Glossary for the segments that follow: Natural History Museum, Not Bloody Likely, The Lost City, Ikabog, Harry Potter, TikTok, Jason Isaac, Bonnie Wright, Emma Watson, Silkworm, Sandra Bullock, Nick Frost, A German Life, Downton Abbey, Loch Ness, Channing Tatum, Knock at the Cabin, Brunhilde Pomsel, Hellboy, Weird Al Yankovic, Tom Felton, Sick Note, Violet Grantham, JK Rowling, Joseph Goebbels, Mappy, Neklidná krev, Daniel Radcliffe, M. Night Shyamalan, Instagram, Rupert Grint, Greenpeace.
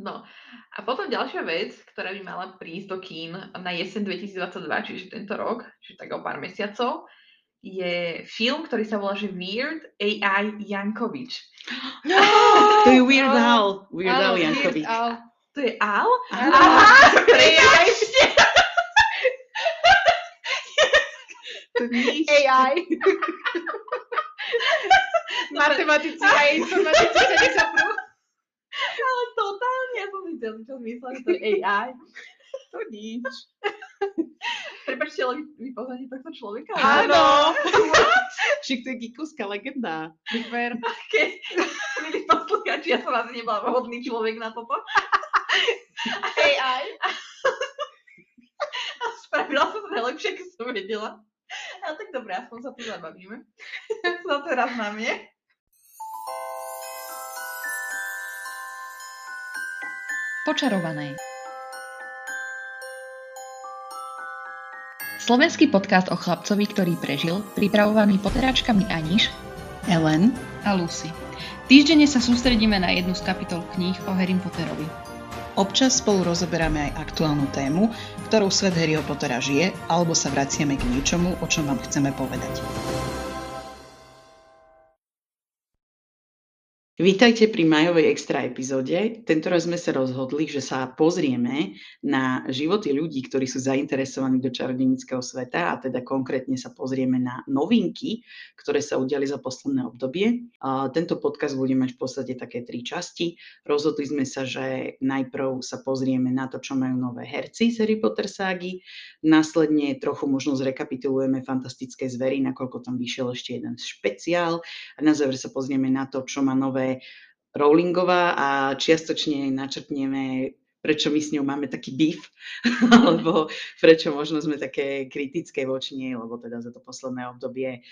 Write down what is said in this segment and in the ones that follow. No a potom ďalšia vec, ktorá by mala prísť do kín na jeseň 2022, čiže tento rok, čiže tak o pár mesiacov, je film, ktorý sa volá, že Weird Al Yankovic. No! To je Weird Al. Weird Al Yankovic. To je Al? Aha, prejašte. AI. Matematici a informatici sa nezaprú. Ale totálne, ja som si čo myslela, že to je AI. To nič. Prepáčte, ale vy poznáte tohto človeka? Áno! Však to je geekovská legenda. Super. Okay. Milí poslucháči, ja som asi nebola vhodný človek na toto. AI. A spravila som to najlepšie, ako som vedela. Ale tak dobré, aspoň sa tu zabavíme. Za to raz na mne. Počarované. Slovenský podcast o chlapcovi, ktorý prežil, pripravovaný poteráčkami Aniš, Ellen a Lucy. Týždenne sa sústredíme na jednu z kapitol kníh o Harry Potterovi. Občas spolu rozoberáme aj aktuálnu tému, ktorou svet Harryho Pottera žije, alebo sa vraciame k niečomu, o čom vám chceme povedať. Vítajte pri majovej extra epizóde. Tentoraz sme sa rozhodli, že sa pozrieme na životy ľudí, ktorí sú zainteresovaní do čarodejníckeho sveta, a teda konkrétne sa pozrieme na novinky, ktoré sa udiali za posledné obdobie. Tento podcast bude mať v podstate také 3 časti. Rozhodli sme sa, že najprv sa pozrieme na to, čo majú nové herci z Harry Potter ságy. Následne trochu možno zrekapitulujeme Fantastické zvery, nakoľko tam vyšiel ešte jeden špeciál. A na záver sa pozrieme na to, čo má nové Rowlingová, a čiastočne načrtneme, prečo my s ňou máme taký beef, alebo prečo možno sme také kritické voči nej, lebo teda za to posledné obdobie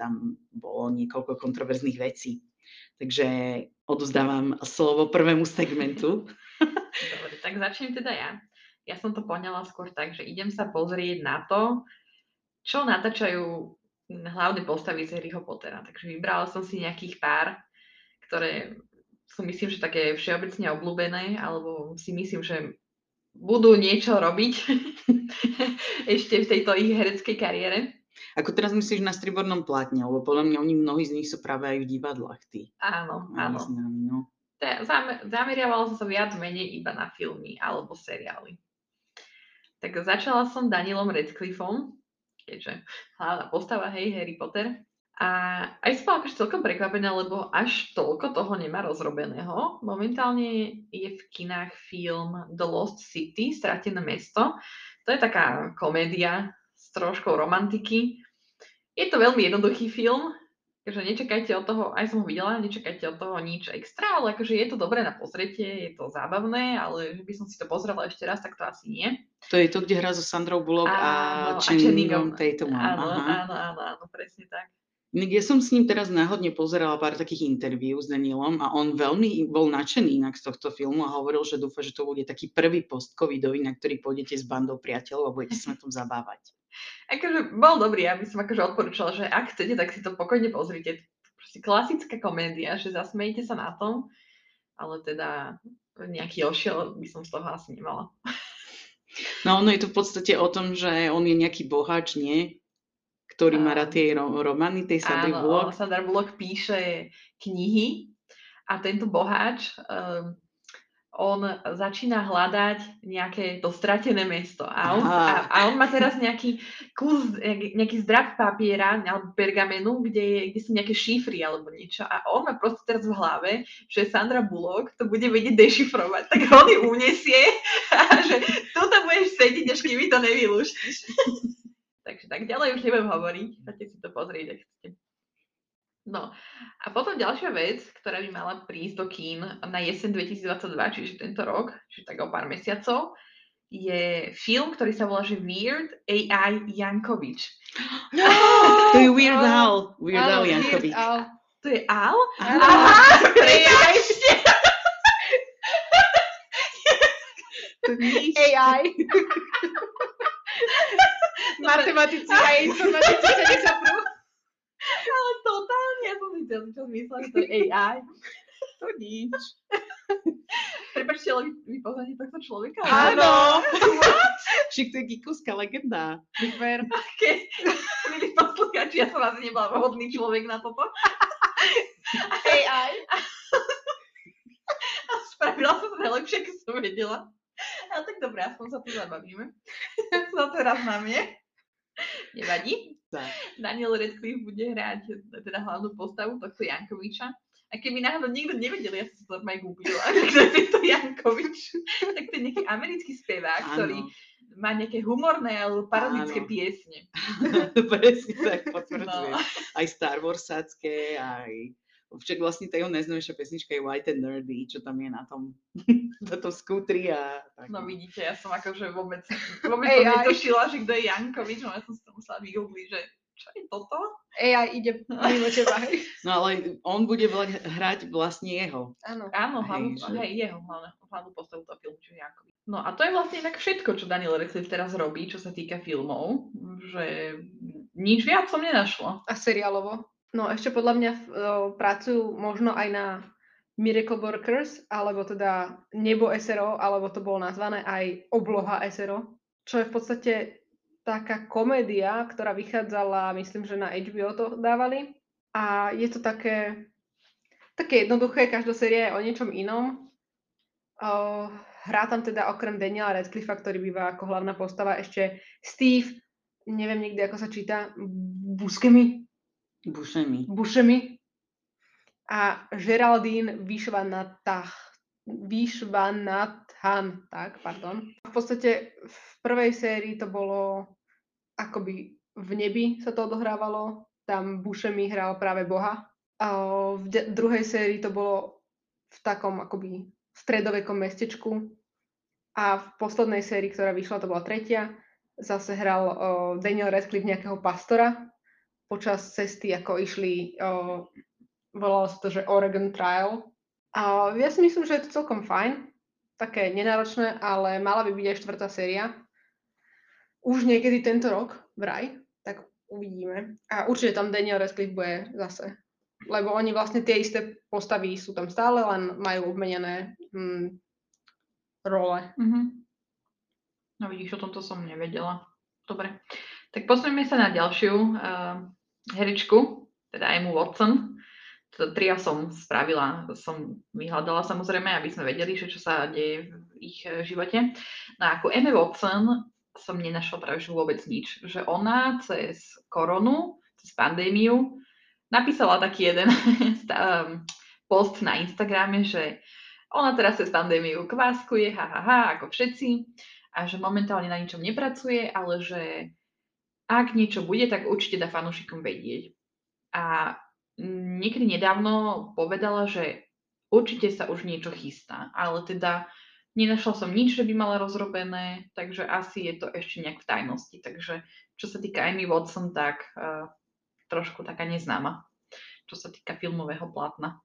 tam bolo niekoľko kontroverzných vecí. Takže odovzdávam slovo prvému segmentu. Dobre, tak začnem teda ja. Ja som to poňala skôr tak, že idem sa pozrieť na to, čo natáčajú hlavné postavy z Harryho Pottera. Takže vybrala som si nejakých pár, ktoré sú, myslím, že také všeobecne obľúbené, alebo si myslím, že budú niečo robiť ešte v tejto ich hereckej kariére. Ako teraz myslíš na striebornom plátne, lebo podľa mňa oni mnohí z nich sú práve aj v divadlách, ty. Áno. Známy, no. Zameriavala som sa viac menej iba na filmy alebo seriály. Tak začala som Danielom Radcliffom, keďže hlavná postava, hej, Harry Potter. A aj som bola akože celkom prekvapená, lebo až toľko toho nemá rozrobeného. Momentálne je v kinách film The Lost City, Stratené mesto. To je taká komédia s troškou romantiky. Je to veľmi jednoduchý film, takže nečakajte od toho, aj som ho videla, nečakajte od toho nič extra, ale akože je to dobré na pozretie, je to zábavné, ale že by som si to pozrela ešte raz, tak to asi nie. To je to, kde hrá so Sandrou Bullock a Channingom Tatumom. Áno, presne tak. Ja som s ním teraz náhodne pozerala pár takých interviú s Danielom a on veľmi bol nadšený inak z tohto filmu a hovoril, že dúfa, že to bude taký prvý post-covidový, na ktorý pôjdete s bandou priateľov a budete sa na tom zabávať. Akože bol dobrý, ja by som akože odporúčala, že ak chcete, tak si to pokojne pozrite. Proste klasická komédia, že zasmejete sa na tom, ale teda nejaký ošiel by som z toho asi nemala. No ono je to v podstate o tom, že on je nejaký boháč, nie? Ktorý má rád tie romány, tej Sandry Bullock. Áno, Sandra Bullock píše knihy a tento boháč, on začína hľadať nejaké to stratené mesto. A on má teraz nejaký kus, nejaký zdrab papiera alebo pergamenu, kde sú nejaké šifry alebo niečo. A on má proste teraz v hlave, že Sandra Bullock to bude vedieť dešifrovať. Tak on ju uniesie a že tuto budeš sedieť, až kým to nevylúštíš. Takže tak ďalej už nebudem hovoriť, chcete si to pozrieť, ak chcete. No a potom ďalšia vec, ktorá by mala prísť do kín na jeseň 2022, čiže tento rok, čiže tak o pár mesiacov, je film, ktorý sa volá, že Weird Al Yankovic. No! To je Weird Al. Weird Al Yankovic. To je Al? Aha, prejašte! To nič. AI. Matematici a informatici sa nezaprú. Ale totálne, ja som si myslela, že to je AI. To nič. prepáčte, ale vy poznáte takto človeka? Áno! Však to je geekovská legenda. Super. Okay. Milí poslucháči, ja som asi nebola vhodný človek na toto. AI. A spravila som to najlepšie, ako som vedela. Ale tak dobre, aspoň sa tu zabavíme. Za to raz na mne. Nevadí? Tak. Daniel Radcliffe bude hrať teda hlavnú postavu tohto Jankoviča. A keby náhodou nikto nevedel, ja som si to aj googlila, kto je to Jankovič, tak to je nejaký americký spevák, ktorý má nejaké humorné alebo parodické piesne. Presne tak, potvrdzujem. No. Aj Star Warsácké, aj... Však vlastne tá jeho najznámejšia pesnička je White and Nerdy, čo tam je na tom, skútri a tak. No vidíte, ja som akože vôbec som netušila, že kto je Jankovič, ale ja som si to musela vygoogliť, že... Čo je toto? Ja idem mimo teba. No ale on bude hrať vlastne jeho. Áno, jeho hlavnú postavu toho filmu, čo je Jankovič. No a to je vlastne inak všetko, čo Daniel Radcliffe teraz robí, čo sa týka filmov. Že nič viac som nenašla. A seriálovo? No ešte podľa mňa pracujú možno aj na Miracle Workers, alebo teda Nebo SRO, alebo to bolo nazvané aj Obloha SRO, čo je v podstate... taká komédia, ktorá vychádzala, myslím, že na HBO to dávali. A je to také jednoduché, každá séria je o niečom inom. Hrá tam teda okrem Daniela Radcliffea, ktorý býva ako hlavná postava, ešte Steve, neviem nikdy, ako sa číta, Buscemi. A Geraldine Vishwanathan, tak, pardon. V podstate v prvej sérii to bolo akoby v nebi sa to odohrávalo, tam Buscemi hral práve Boha. A v druhej sérii to bolo v takom akoby stredovekom mestečku a v poslednej sérii, ktorá vyšla, to bola tretia, zase hral Daniel Radcliffe nejakého pastora počas cesty, ako išli, volalo sa to, že Oregon Trail. A ja si myslím, že je to celkom fajn, také nenáročné, ale mala by byť aj štvrtá séria. Už niekedy tento rok, vraj, tak uvidíme. A určite tam Daniel Radcliffe bude zase, lebo oni vlastne tie isté postavy sú tam stále, len majú obmenené role. Mm-hmm. No vidíš, o tomto som nevedela. Dobre, tak posuneme sa na ďalšiu herečku, teda Emmu Watson. Tria som spravila, som vyhľadala samozrejme, aby sme vedeli, čo sa deje v ich živote. No ako Emma Watson som nenašla práve vôbec nič. Že ona cez koronu, cez pandémiu napísala taký jeden post na Instagrame, že ona teraz cez pandémiu kváskuje, ako všetci, a že momentálne na ničom nepracuje, ale že ak niečo bude, tak určite dá fanúšikom vedieť. A niekedy nedávno povedala, že určite sa už niečo chystá, ale teda nenašla som nič, že by mala rozrobené, takže asi je to ešte nejak v tajnosti. Takže čo sa týka Emmy Watson, tak trošku taká neznáma, čo sa týka filmového plátna.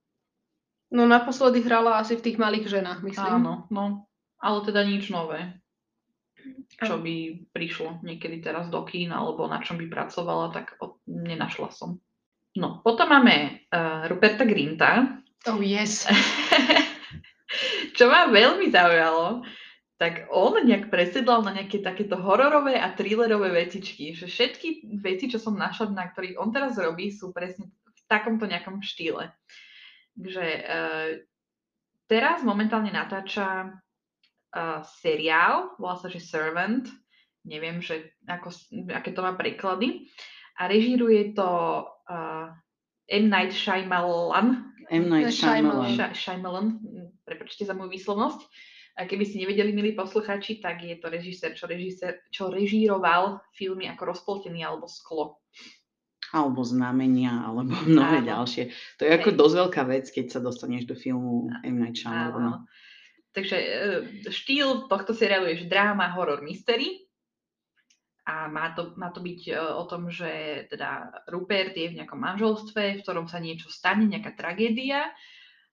No naposledy hrala asi v tých Malých ženách, myslím. Áno, no, ale teda nič nové, čo by prišlo niekedy teraz do kín, alebo na čom by pracovala, tak nenašla som. No, potom máme Ruperta Grinta. Oh yes. Čo ma veľmi zaujalo, tak on nejak presedlal na nejaké takéto hororové a thrillerové vecičky. Že všetky veci, čo som našla, na ktorých on teraz robí, sú presne v takomto nejakom štýle. Takže teraz momentálne natáča seriál, volá sa, že Servant. Neviem, že aké to má preklady. A režíruje to M. Night Shyamalan. Shyamalan. Prepáčte za moju výslovnosť. A keby ste nevedeli, milí poslucháči, tak je to režisér, čo režíroval filmy ako Rozpoltený alebo Sklo. Alebo Znamenia, alebo mnohé ďalšie. To je ako dosť veľká vec, keď sa dostaneš do filmu M. Night Shyamalana. Takže štýl tohto seriálu je dráma, horor, mystery. A má to byť o tom, že teda Rupert je v nejakom manželstve, v ktorom sa niečo stane, nejaká tragédia,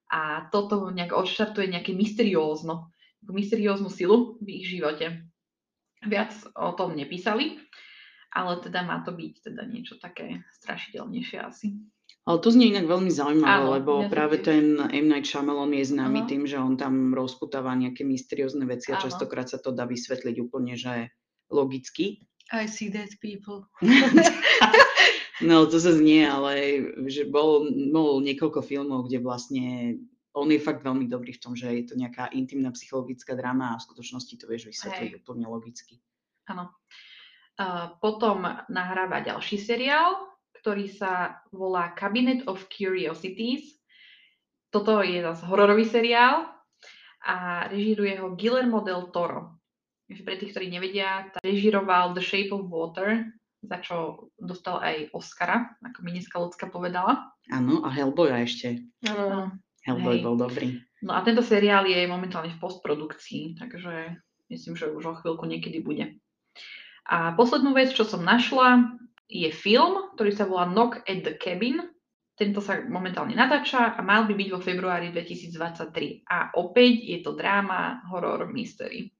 a toto nejak odštartuje nejaké mysterióznu silu v ich živote. Viac o tom nepísali, ale teda má to byť teda niečo také strašidelnejšie asi. Ale to znie inak veľmi zaujímavé, lebo práve ten M. Night Shyamalan je známy tým, že on tam rozputáva nejaké mysteriózne veci a častokrát sa to dá vysvetliť úplne, že logicky. I see dead people. No, to sa znie, ale že bol niekoľko filmov, kde vlastne on je fakt veľmi dobrý v tom, že je to nejaká intimná psychologická dráma a v skutočnosti to vieš vysvetliť úplne logicky. Áno. Potom nahráva ďalší seriál, ktorý sa volá Cabinet of Curiosities. Toto je zase hororový seriál a režíruje ho Guillermo del Toro. Pre tých, ktorí nevedia, režíroval The Shape of Water, za čo dostal aj Oscara, ako mi dneska Lucka povedala. Áno, a Hellboya ešte. Áno. Hellboy bol dobrý. No a tento seriál je momentálne v postprodukcii, takže myslím, že už o chvíľku niekedy bude. A poslednú vec, čo som našla, je film, ktorý sa volá Knock at the Cabin. Tento sa momentálne natáča a mal by byť vo februári 2023. A opäť je to dráma, horor, mystery.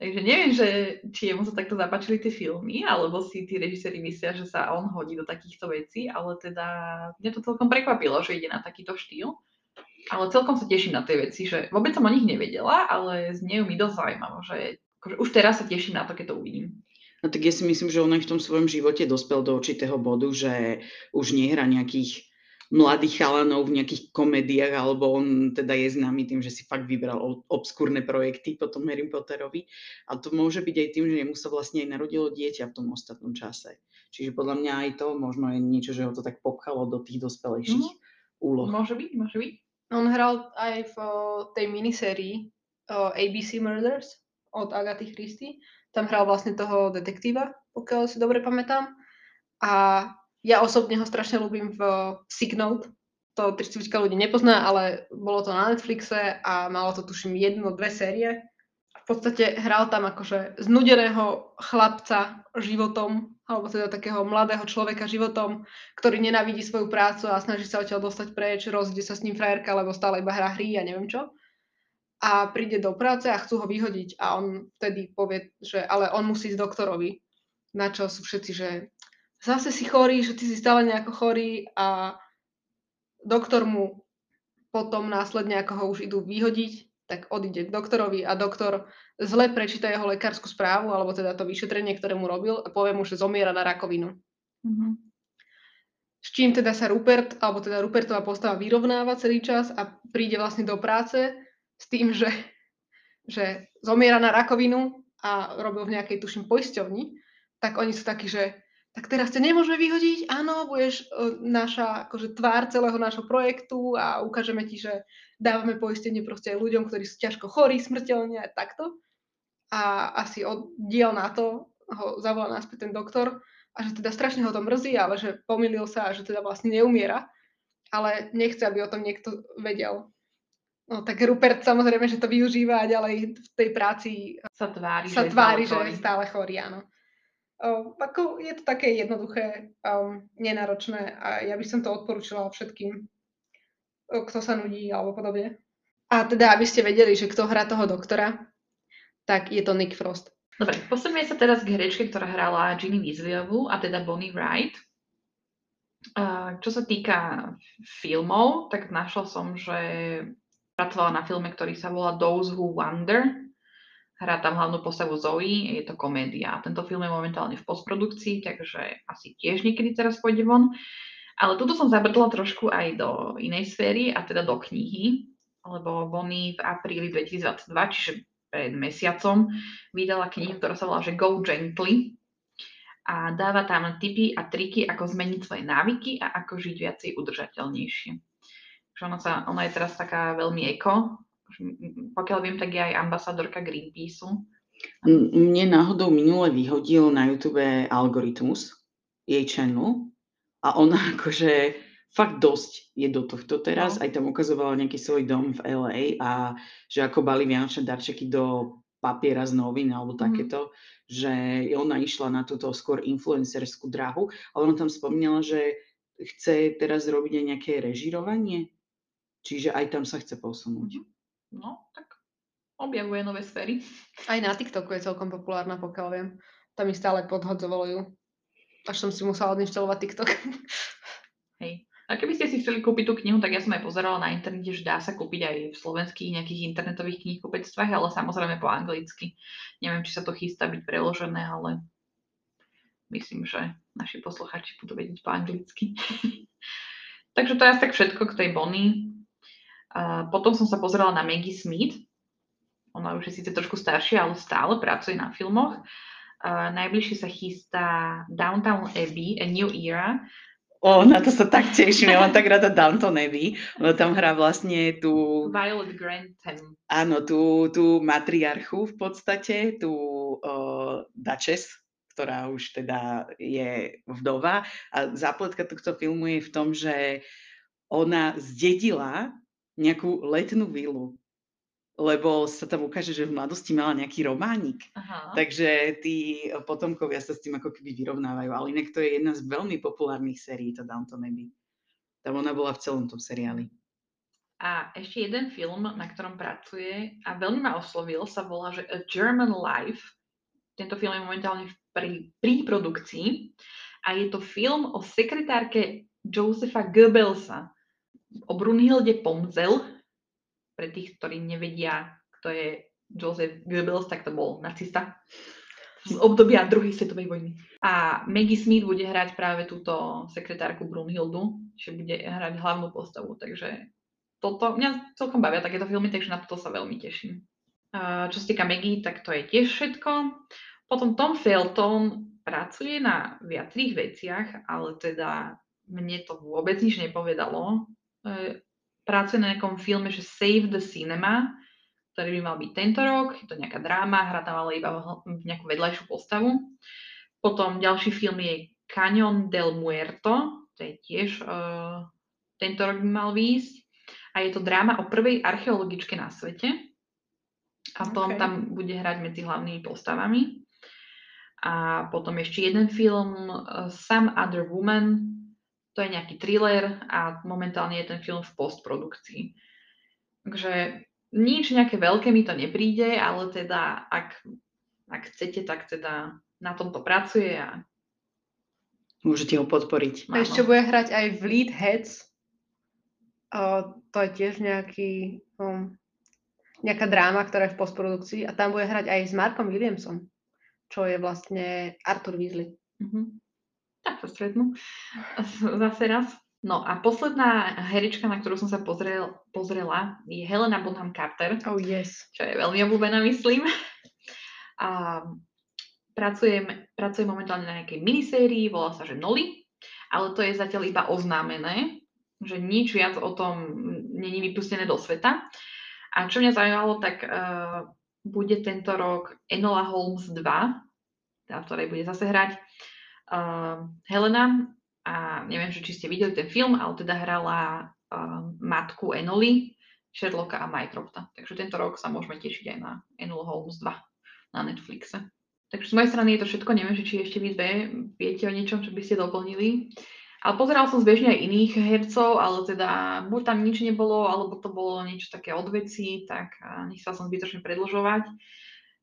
Takže neviem, že či jemu sa takto zapáčili tie filmy, alebo si tí režiséri myslia, že sa on hodí do takýchto vecí, ale teda mňa to celkom prekvapilo, že ide na takýto štýl. Ale celkom sa teším na tie veci, že vôbec som o nich nevedela, ale znejú mi dosť zaujímavo, že už teraz sa teším na to, keď to uvidím. No tak ja si myslím, že on aj v tom svojom živote dospel do určitého bodu, že už nehrá nejakých mladých chalanov v nejakých komédiách, alebo on teda je známy tým, že si fakt vybral obskúrne projekty potom Harry Potterovi. A to môže byť aj tým, že mu sa vlastne aj narodilo dieťa v tom ostatnom čase. Čiže podľa mňa aj to možno je niečo, že ho to tak popchalo do tých dospelejších úloh. Môže byť, môže byť. On hral aj v tej minisérii ABC Murders od Agathy Christie. Tam hral vlastne toho detektíva, pokiaľ si dobre pamätám. A ja osobne ho strašne ľúbim v Sick Note. To 30 ľudí nepozná, ale bolo to na Netflixe a malo to tuším 1-2 série. V podstate hral tam akože znudeného chlapca životom, alebo teda takého mladého človeka životom, ktorý nenávidí svoju prácu a snaží sa odtiaľ dostať preč, rozjde sa s ním frajerka, lebo stále iba hrá hry a neviem čo. A príde do práce a chcú ho vyhodiť a on vtedy povie, že ale on musí ísť doktorovi, na čo sú všetci, že zase si chorý, že ty si stále nejako chorý a doktor mu potom následne, ako ho už idú vyhodiť, tak odíde k doktorovi a doktor zle prečíta jeho lekársku správu, alebo teda to vyšetrenie, ktoré mu robil a povie mu, že zomiera na rakovinu. Mm-hmm. S čím teda sa Rupert, alebo teda Rupertová postava vyrovnáva celý čas a príde vlastne do práce s tým, že zomiera na rakovinu a robil v nejakej, tuším, poisťovni, tak oni sú takí, že tak teraz ťa nemôžeme vyhodiť, áno, budeš naša, akože tvár celého nášho projektu a ukážeme ti, že dávame poistenie proste aj ľuďom, ktorí sú ťažko chorí, smrteľní a takto. A asi oddiel na to ho zavolal naspäť ten doktor a že teda strašne ho to mrzí, ale že pomýlil sa a že teda vlastne neumiera, ale nechce, aby o tom niekto vedel. No tak Rupert samozrejme, že to využíva a ďalej v tej práci sa tvári, že je stále chorý, áno. Ako je to také jednoduché, nenáročné a ja by som to odporúčila všetkým, kto sa nudí alebo podobne. A teda, aby ste vedeli, že kto hrá toho doktora, tak je to Nick Frost. Dobre, posunieme sa teraz k herečke, ktorá hrala Ginny Weasleyovu a teda Bonnie Wright. Čo sa týka filmov, tak našla som, že pracovala na filme, ktorý sa volá Those Who Wonder. Hrá tam hlavnú postavu Zoe, je to komédia. Tento film je momentálne v postprodukcii, takže asi tiež niekedy teraz pôjde von. Ale tuto som zabrdla trošku aj do inej sféry, a teda do knihy, lebo Bonnie v apríli 2022, čiže pred mesiacom, vydala knihu, ktorá sa volá že Go Gently a dáva tam tipy a triky, ako zmeniť svoje návyky a ako žiť viacej udržateľnejšie. Ona je teraz taká veľmi eko. Pokiaľ viem, tak je aj ambasadorka Greenpeaceu. Mne náhodou minule vyhodil na YouTube algoritmus, jej channel, a ona akože fakt dosť je do tohto teraz. Aj tam ukazovala nejaký svoj dom v LA a že ako bali vianočné darčeky do papiera z novín alebo takéto, že ona išla na túto skôr influencerskú dráhu, ale ona tam spomínala, že chce teraz robiť aj nejaké režírovanie, čiže aj tam sa chce posunúť. No, tak objavuje nové sféry. Aj na TikToku je celkom populárna, pokiaľ viem. Tam mi stále podhodzovalo ju. Až som si musela odinštalovať TikTok. Hej. A keby ste si chceli kúpiť tú knihu, tak ja som aj pozerala na internete, že dá sa kúpiť aj v slovenských nejakých internetových knihkupectvách, ale samozrejme po anglicky. Neviem, či sa to chystá byť preložené, ale myslím, že naši poslucháči budú vedieť po anglicky. Takže to je asi tak všetko k tej Bonnie. Potom som sa pozerala na Maggie Smith. Ona už je síce trošku staršia, ale stále pracuje na filmoch. Najbližšie sa chystá Downton Abbey, A New Era. Na to sa tak teším, ja mám tak rada Downton Abbey, lebo tam hrá vlastne tú... Violet Grantham. Áno, tú matriarchu v podstate, tú Duchess, ktorá už teda je vdova. A zápletka tohto filmu je v tom, že ona zdedila nejakú letnú vilu, lebo sa tam ukáže, že v mladosti mala nejaký románik. Aha. Takže tí potomkovia sa s tým ako keby vyrovnávajú. Ale inak to je jedna z veľmi populárnych sérií, to Downton Abbey. Tam ona bola v celom tom seriáli. A ešte jeden film, na ktorom pracuje a veľmi ma oslovil, sa volá že A German Life. Tento film je momentálne pri produkcii a je to film o sekretárke Josefa Goebbelsa, o Brunhilde Pomsel. Pre tých, ktorí nevedia, kto je Joseph Goebbels, tak to bol nacista z obdobia druhej svetovej vojny. A Maggie Smith bude hrať práve túto sekretárku Brunhildu, čiže bude hrať hlavnú postavu. Takže toto mňa celkom bavia takéto filmy, takže na toto sa veľmi teším. Čo sa týka Maggie, tak to je tiež všetko. Potom Tom Felton pracuje na viacerých veciach, ale teda mne to vôbec nič nepovedalo. Pracuje na nejakom filme, že Save the Cinema, ktorý by mal byť tento rok. Je to nejaká dráma, hra tam ale iba nejakú vedľajšiu postavu. Potom ďalší film je Canyon del Muerto, to je tiež tento rok by mal výjsť. A je to dráma o prvej archeologičke na svete. A Tom tam bude hrať medzi hlavnými postavami. A potom ešte jeden film, Some Other Woman. To je nejaký thriller a momentálne je ten film v postprodukcii. Takže nič nejaké veľké mi to nepríde, ale teda ak chcete, tak teda na tomto pracuje a môžete ho podporiť. A ešte bude hrať aj v Lead Heads. To je tiež nejaký, nejaká dráma, ktorá je v postprodukcii a tam bude hrať aj s Markom Williamsom, čo je vlastne Arthur Weasley. Mhm. Tak sa stretnú zase raz. No a posledná herečka, na ktorú som sa pozrela, je Helena Bonham Carter. Oh yes. Čo je veľmi obľúbená, myslím. A pracujem momentálne na nejakej minisérii, volá sa, že Noli, ale to je zatiaľ iba oznámené, že nič viac o tom není vypustené do sveta. A čo mňa zaujímalo, tak bude tento rok Enola Holmes 2, v ktorej bude zase hrať Helena, a neviem, či ste videli ten film, ale teda hrala matku Enoly, Sherlocka a Mycrofta. Takže tento rok sa môžeme tešiť aj na Enola Holmes 2 na Netflixe. Takže z mojej strany je to všetko, neviem, či ešte vy dve viete o niečom, čo by ste doplnili. Ale pozeral som zbežne aj iných hercov, ale teda buď tam nič nebolo, alebo to bolo niečo také odveci, tak nechcela som zbytočne predĺžovať.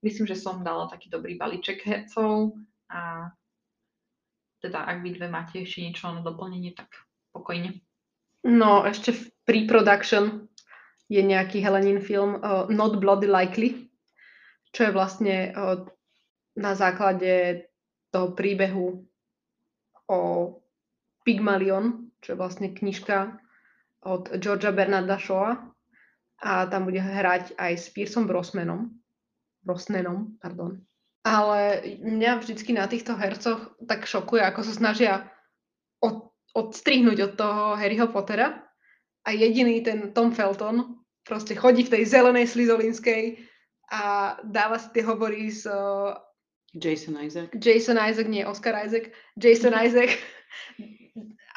Myslím, že som dala taký dobrý balíček hercov a teda, ak vy dve máte ešte niečo na doplnenie, tak pokojne. No, ešte v pre-production je nejaký Helenin film Not Bloody Likely, čo je vlastne na základe toho príbehu o Pygmalion, čo je vlastne knižka od Georgea Bernarda Shawa. A tam bude hrať aj s Piersom Brosnanom, pardon. Ale mňa vždycky na týchto hercoch tak šokuje, ako sa snažia odstrihnúť od toho Harryho Pottera. A jediný ten Tom Felton proste chodí v tej zelenej slizolinskej a dáva si tie hovory s... Jason Isaac.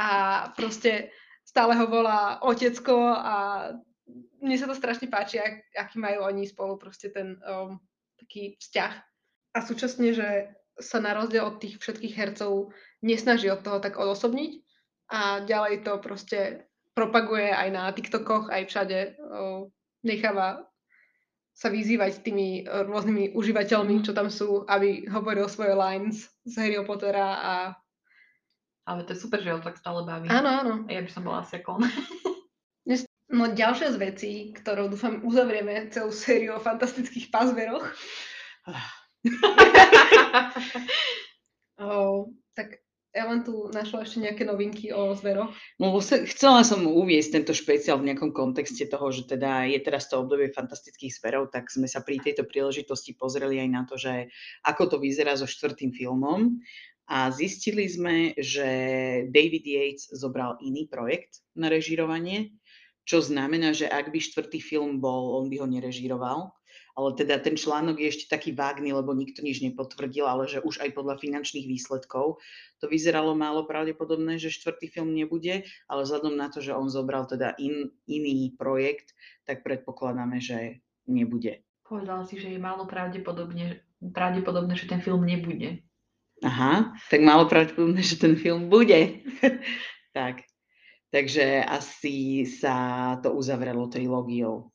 A proste stále ho volá otecko a mne sa to strašne páči, aký majú oni spolu proste ten taký vzťah. A súčasne, že sa na rozdiel od tých všetkých hercov nesnaží od toho tak odosobniť a ďalej to proste propaguje aj na TikTokoch, aj všade. Necháva sa vyzývať tými rôznymi užívateľmi, čo tam sú, aby hovoril svoje lines z Harryho Pottera a Ale to je super, že ho tak stále baví. Áno, áno. A ja by som bola sekon. No ďalšia z vecí, ktorou dúfam uzavrieme celú sériu o fantastických pazveroch. Tak ja len tu našla ešte nejaké novinky o zveroch. No chcela som uviesť tento špeciál v nejakom kontexte toho, že teda je teraz to obdobie fantastických zverov, tak sme sa pri tejto príležitosti pozreli aj na to, že ako to vyzerá so 4. filmom. A zistili sme, že David Yates zobral iný projekt na režírovanie, čo znamená, že ak by 4. film bol, on by ho nerežíroval. Ale teda ten článok je ešte taký vágny, lebo nikto nič nepotvrdil, ale že už aj podľa finančných výsledkov to vyzeralo málo pravdepodobné, že 4. film nebude, ale vzhľadom na to, že on zobral teda iný projekt, tak predpokladáme, že nebude. Povedal si, že je málo pravdepodobné, že ten film nebude. Aha, tak málo pravdepodobné, že ten film bude. Tak. Takže asi sa to uzavrelo trilógiou.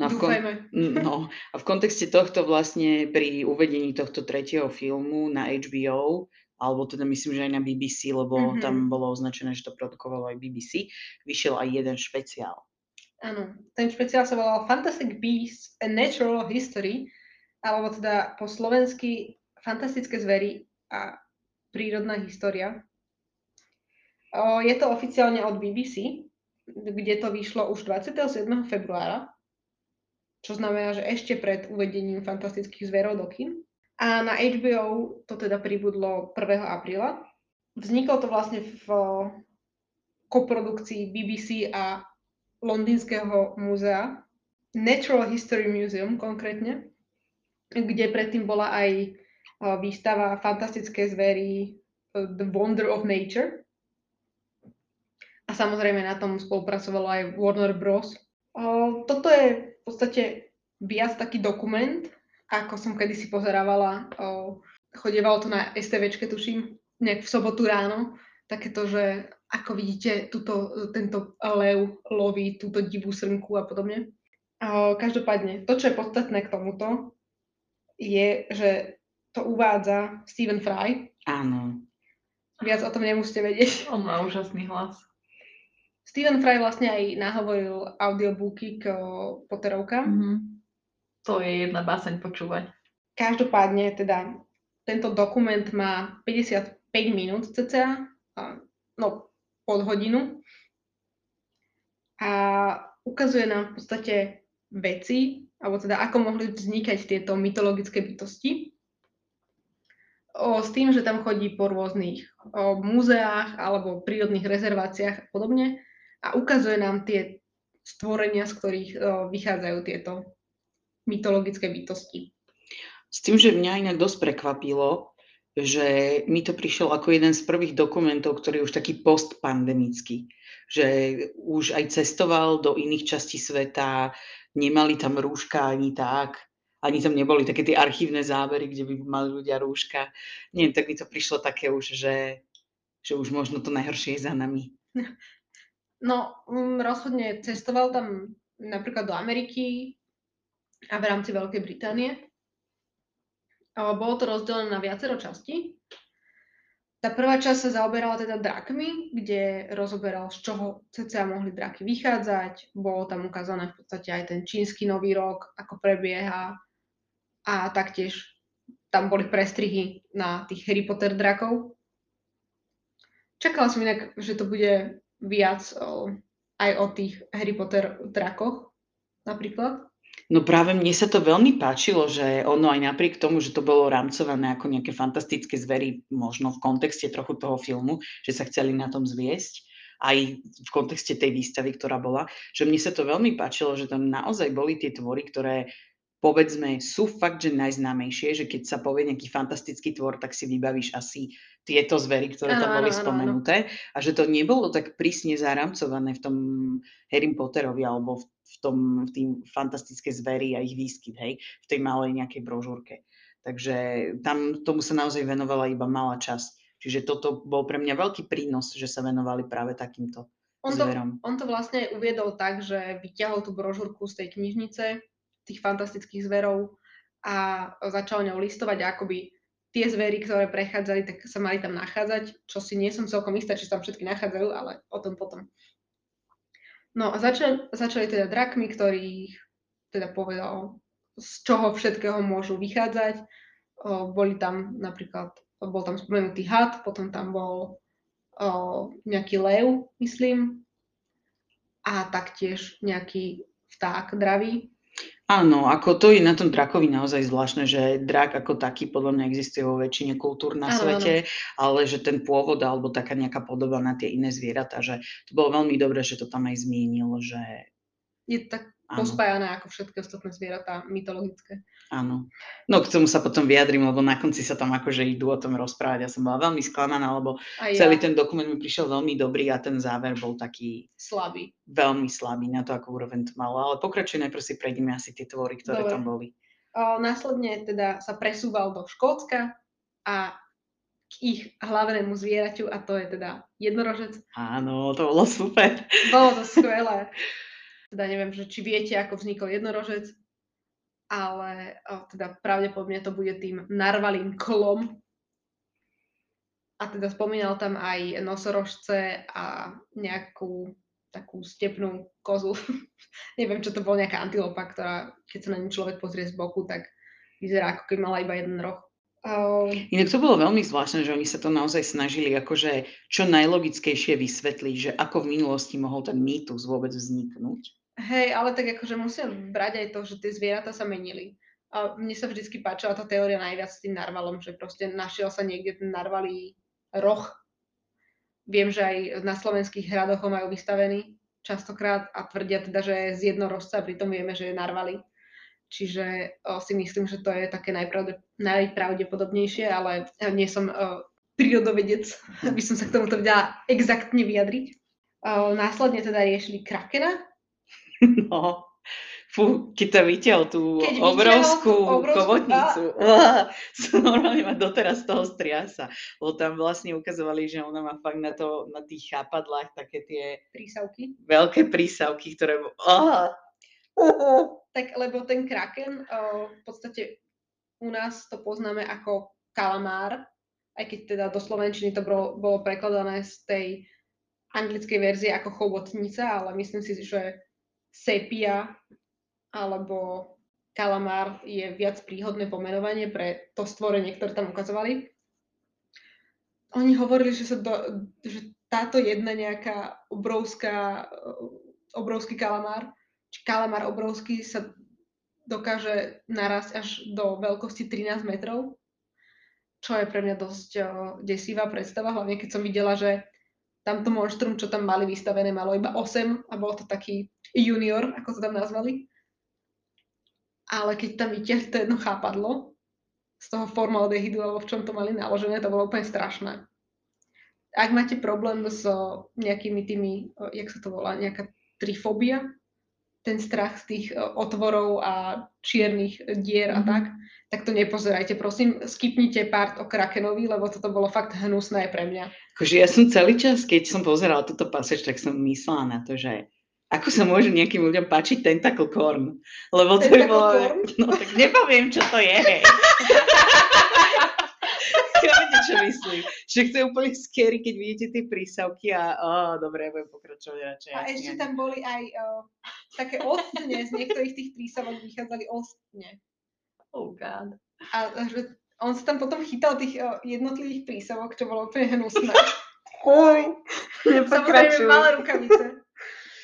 No a, a v kontexte tohto vlastne pri uvedení tohto 3. filmu na HBO, alebo teda myslím, že aj na BBC, lebo tam bolo označené, že to produkovalo aj BBC, vyšiel aj jeden špeciál. Áno, ten špeciál sa volal Fantastic Beasts and Natural History, alebo teda po slovensky Fantastické zvery a prírodná história. Je to oficiálne od BBC, kde to vyšlo už 27. februára, čo znamená, že ešte pred uvedením Fantastických zverov do kín. A na HBO to teda pribudlo 1. apríla. Vzniklo to vlastne v koprodukcii BBC a Londýnskeho múzea, Natural History Museum konkrétne, kde predtým bola aj výstava Fantastické zvery The Wonder of Nature. A samozrejme na tom spolupracovalo aj Warner Bros. Toto je v podstate viac taký dokument, ako som kedysi pozerávala. Chodievalo to na STVčke, tuším, nejak v sobotu ráno. Takéto, že ako vidíte, tento lev loví túto divú srnku a podobne. Každopádne, to, čo je podstatné k tomuto, je, že to uvádza Stephen Fry. Áno. Viac o tom nemusíte vedieť. On má úžasný hlas. Stephen Fry vlastne aj nahovoril audiobooky k Potterovkám. Mm-hmm. To je jedna báseň počúvať. Každopádne teda tento dokument má 55 minút cca, no pod hodinu. A ukazuje nám v podstate veci, alebo teda ako mohli vznikať tieto mytologické bytosti. S tým, že tam chodí po rôznych múzeách alebo prírodných rezerváciách a podobne. A ukazuje nám tie stvorenia, z ktorých vychádzajú tieto mytologické bytosti. S tým, že mňa inak dosť prekvapilo, že mi to prišiel ako jeden z prvých dokumentov, ktorý je už taký postpandemický. Že už aj cestoval do iných častí sveta, nemali tam rúška ani tak. Ani tam neboli také tie archívne zábery, kde by mali ľudia rúška. Neviem, tak mi to prišlo také už, že už možno to najhoršie je za nami. No, rozhodne cestoval tam napríklad do Ameriky a v rámci Veľkej Británie. Bolo to rozdelené na viacero časti. Tá prvá časť sa zaoberala teda drakmi, kde rozoberal, z čoho cca mohli draky vychádzať. Bolo tam ukázané v podstate aj ten čínsky nový rok, ako prebieha. A taktiež tam boli prestrihy na tých Harry Potter drakov. Čakala som inak, že to bude viac aj o tých Harry Potter drakoch napríklad. No práve mne sa to veľmi páčilo, že ono aj napriek tomu, že to bolo rámcované ako nejaké fantastické zvery, možno v kontexte trochu toho filmu, že sa chceli na tom zviesť, aj v kontexte tej výstavy, ktorá bola, že mne sa to veľmi páčilo, že tam naozaj boli tie tvory, ktoré povedzme, sú fakt, že najznámejšie, že keď sa povie nejaký fantastický tvor, tak si vybavíš asi tieto zvery, ktoré tam boli spomenuté. A že to nebolo tak prísne zaramcované v tom Harry Potterovi alebo v tým fantastické zvery a ich výskyt, hej, v tej malej nejakej brožúrke. Takže tam tomu sa naozaj venovala iba malá časť. Čiže toto bol pre mňa veľký prínos, že sa venovali práve takýmto zverom. On to vlastne uviedol tak, že vyťahol tú brožúrku z tej knižnice, tých fantastických zverov a začal ňou listovať a akoby tie zvery, ktoré prechádzali, tak sa mali tam nachádzať, čo si nie som celkom istá, či sa tam všetky nachádzajú, ale o tom potom. No a začali teda drakmi, ktorých teda povedal, z čoho všetkého môžu vychádzať. Boli tam napríklad, bol tam spomenutý had, potom tam bol nejaký lev, myslím, a taktiež nejaký vták dravý. Áno, ako to je na tom drakovi naozaj zvláštne, že drak ako taký podľa mňa existuje vo väčšine kultúr na svete, ale že ten pôvod alebo taká nejaká podoba na tie iné zvieratá, že to bolo veľmi dobré, že to tam aj zmienil, že... Je tak pospájané ako všetky ostatné zvieratá mytologické. Áno. No k tomu sa potom vyjadrím, lebo na konci sa tam akože idú o tom rozprávať. Ja som bola veľmi sklamaná, lebo celý ten dokument mi prišiel veľmi dobrý a ten záver bol taký... Slabý. Veľmi slabý na to, ako úroveň to malo. Ale pokračuj, najprv si prejdeme asi tie tvory, ktoré tam boli. Následne teda sa presúval do Škótska a k ich hlavnému zvieraťu, a to je teda jednorožec. Áno, to bolo super. Bolo to skvelé. Teda neviem, že či viete, ako vznikol jednorožec, ale teda pravdepodobne to bude tým narvalým klom. A teda spomínal tam aj nosorožce a nejakú takú stepnú kozu. Neviem, čo to bol, nejaká antilopa, ktorá, keď sa na ňu človek pozrie z boku, tak vyzerá, ako keď mala iba jeden roh. Inak to bolo veľmi zvláštne, že oni sa to naozaj snažili akože čo najlogickejšie vysvetliť, že ako v minulosti mohol ten mýtus vôbec vzniknúť. Hej, ale tak akože musím brať aj to, že tie zvieratá sa menili. A mne sa vždycky páčila tá teória najviac s tým narvalom, že proste našiel sa niekde ten narvalý roh. Viem, že aj na slovenských hradoch ho majú vystavený častokrát a tvrdia teda, že je z jednorožca, pritom vieme, že je narvalý. Čiže si myslím, že to je také najpravdepodobnejšie, ale nie som prírodovedec, aby som sa k tomuto vedela exaktne vyjadriť. Následne teda riešili krakena. No, fú, keď to vytiaľ tú obrovskú chobotnicu. Som normálne ma doteraz toho striasa, lebo tam vlastne ukazovali, že ona má fakt na tých chápadlách také tie... Prísavky. Veľké prísavky, ktoré... Tak lebo ten kraken, v podstate u nás to poznáme ako kalamár, aj keď teda do slovenčiny to bolo prekladané z tej anglickej verzie ako chobotnica, ale myslím si, že sepia alebo kalamár je viac príhodné pomenovanie pre to stvorenie, ktoré tam ukazovali. Oni hovorili, že táto jedna nejaká obrovský kalamár, či kalamár obrovský, sa dokáže narásť až do veľkosti 13 metrov, čo je pre mňa dosť desivá predstava, hlavne keď som videla, že tamto monštrum, čo tam mali vystavené, malo iba 8 a bol to taký junior, ako sa tam nazvali. Ale keď tam vytiahli to jedno chápadlo z toho formaldehydu, alebo v čom to mali naložené, to bolo úplne strašné. Ak máte problém s nejakými tými, jak sa to volá, nejaká trifobia, ten strach z tých otvorov a čiernych dier a tak to nepozerajte. Prosím, skipnite part o krakenovi, lebo toto bolo fakt hnusné pre mňa. Akože ja som celý čas, keď som pozerala túto pasáž, tak som myslela na to, že ako sa môže nejakým ľuďom páčiť tentacle corn. Lebo to je bolo... No tak nepoviem, čo to je. Chápete, čo myslím? Však to je úplne scary, keď vidíte tie prísavky a dobre, ja budem pokračovať radšej. A ešte tam boli aj také ostne, z niektorých tých prísavok vychádzali ostne. Oh God. A že on sa tam potom chytal tých jednotlivých prísavok, čo bolo úplne hnusné. Oj, nepokračuj. Samozrejme malé rukavice.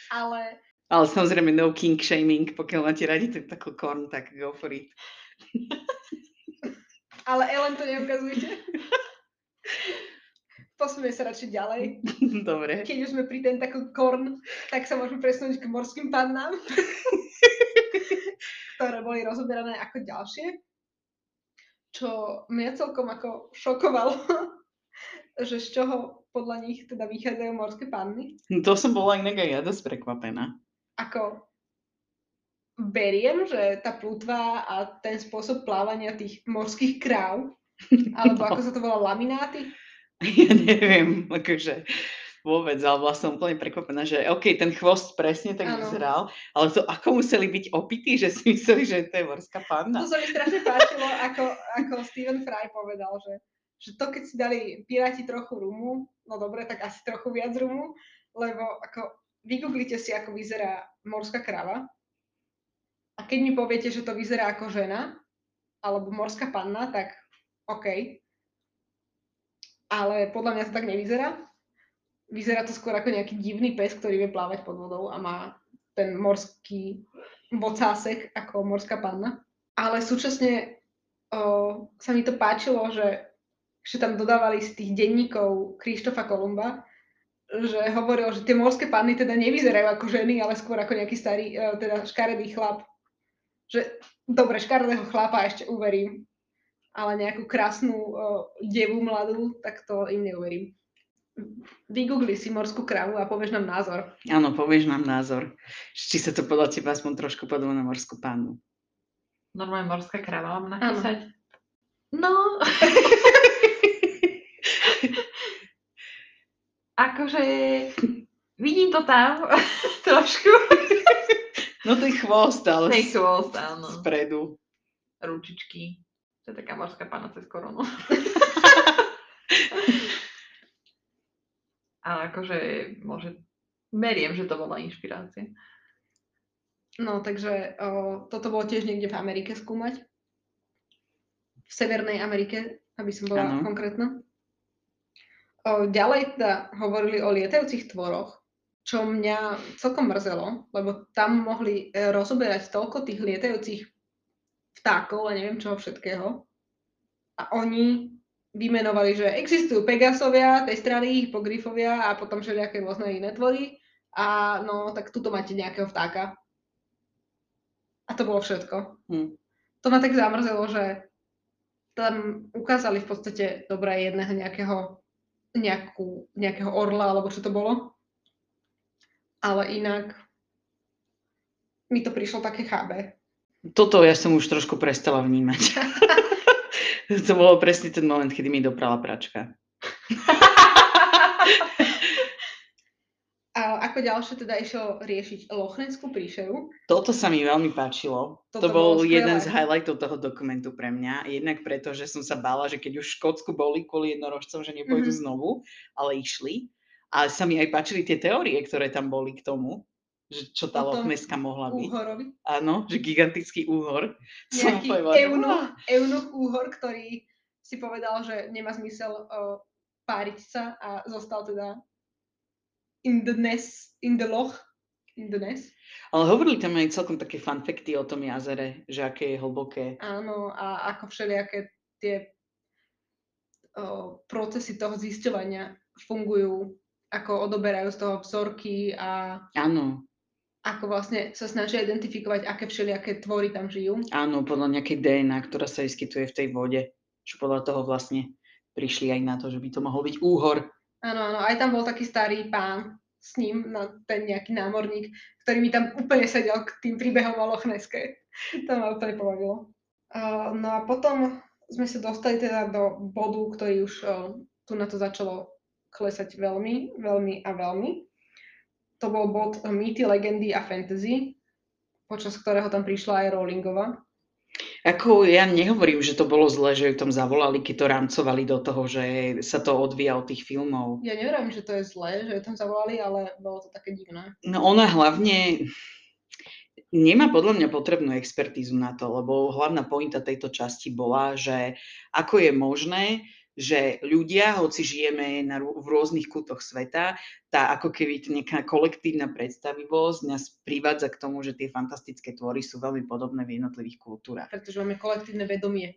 Ale samozrejme no king shaming, pokiaľ máte radi ten taký korn, tak go for it. Ale Ellen to neukazujte. Posuneme sa radšej ďalej. Dobre. Keď už sme pri ten taký korn, tak sa môžeme presunúť k morským pannám, ktoré boli rozoberané ako ďalšie. Čo mňa celkom ako šokovalo, že z čoho podľa nich teda vychádzajú morské panny. No to som bola inak aj ja dosť prekvapená. Ako... Beriem, že tá plutva a ten spôsob plávania tých morských kráv, alebo ako sa to volá, lamináty? Ja neviem, akože vôbec, alebo som úplne prekvapená, že OK, ten chvost presne tak vyzeral, ale to ako museli byť opití, že si mysleli, že to je morská panna. To sa mi strašne páčilo, ako Stephen Fry povedal, že to, keď si dali piráti trochu rumu, no dobre, tak asi trochu viac rumu, lebo ako vygooglite si, ako vyzerá morská krava a keď mi poviete, že to vyzerá ako žena alebo morská panna, tak OK. Ale podľa mňa to tak nevyzerá. Vyzerá to skôr ako nejaký divný pes, ktorý vie plávať pod vodou a má ten morský vocásek ako morská panna. Ale súčasne sa mi to páčilo, že ešte tam dodávali z tých denníkov Krištofa Kolumba, že hovoril, že tie morské panny teda nevyzerajú ako ženy, ale skôr ako nejaký starý, teda škaredý chlap. Že dobre, škaredého chlapa ešte uverím, ale nejakú krásnu devu mladú, tak to im neuverím. Vygoogli si morskú kravu a povieš nám názor. Áno, povieš nám názor. Či sa to podľa teba aspoň trošku podobá na morskú pannu. Normálne morská krava mám napísať? Áno. No. Akože vidím to tam trošku. No ten chvost, ale spredu. Ručičky. To je taká morská panna cez koronu. Ale akože meriem, že to bola inšpirácia. No, takže toto bolo tiež niekde v Amerike skúmať. V Severnej Amerike, aby som bola konkrétna. Ďalej teda hovorili o lietajúcich tvoroch, čo mňa celkom mrzelo, lebo tam mohli rozoberať toľko tých lietajúcich vtákov a neviem čoho všetkého. A oni vymenovali, že existujú Pegasovia, Testrarii, Hipogrifovia a potom všelijaké rôzne iné tvory. A no, tak tuto máte nejakého vtáka. A to bolo všetko. To ma tak zamrzelo, že tam ukázali v podstate dobré jedného nejakého orla, alebo čo to bolo. Ale inak mi to prišlo také chábe. Toto ja som už trošku prestala vnímať. To bolo presne ten moment, kedy mi doprala pračka. A ako ďalšie teda išlo riešiť Lochrenskú príšeru. Toto sa mi veľmi páčilo. Toto to bol jeden z highlightov toho dokumentu pre mňa. Jednak preto, že som sa bála, že keď už v Škótsku boli kvôli jednorožcom, že nepôjdu znovu, ale išli. A sa mi aj páčili tie teórie, ktoré tam boli k tomu. Že čo tá Lochneska mohla byť. Úhorovi. Áno, že gigantický úhor. Nejaký eunuch úhor, ktorý si povedal, že nemá zmysel páriť sa a zostal teda in the loch. Ale hovorili tam aj celkom také fanfakty o tom jazere, že aké je hlboké. Áno, a ako všelijaké tie procesy toho zisťovania fungujú, ako odoberajú z toho vzorky a... Áno. Ako vlastne sa snažia identifikovať, aké všelijaké tvory tam žijú. Áno, podľa nejakej DNA, ktorá sa vyskytuje v tej vode. Čo podľa toho vlastne prišli aj na to, že by to mohol byť úhor. Áno, aj tam bol taký starý pán s ním, ten nejaký námorník, ktorý mi tam úplne sedel k tým príbehom o Loch Nesske. To ma úplne pobavilo. No a potom sme sa dostali teda do bodu, ktorý už tu na to začalo klesať veľmi, veľmi a veľmi. To bol bod mýty, legendy a fantasy, počas ktorého tam prišla aj Rowlingová. Ako ja nehovorím, že to bolo zle, že ju tam zavolali, keď to rámcovali do toho, že sa to odvíja od tých filmov. Ja nehovorím, že to je zle, že ju tam zavolali, ale bolo to také divné. No ona hlavne nemá podľa mňa potrebnú expertízu na to, lebo hlavná pointa tejto časti bola, že ako je možné, že ľudia, hoci žijeme v rôznych kútoch sveta, tá ako keby nejaká kolektívna predstavivosť nás privádza k tomu, že tie fantastické tvory sú veľmi podobné v jednotlivých kultúrach. Pretože máme kolektívne vedomie.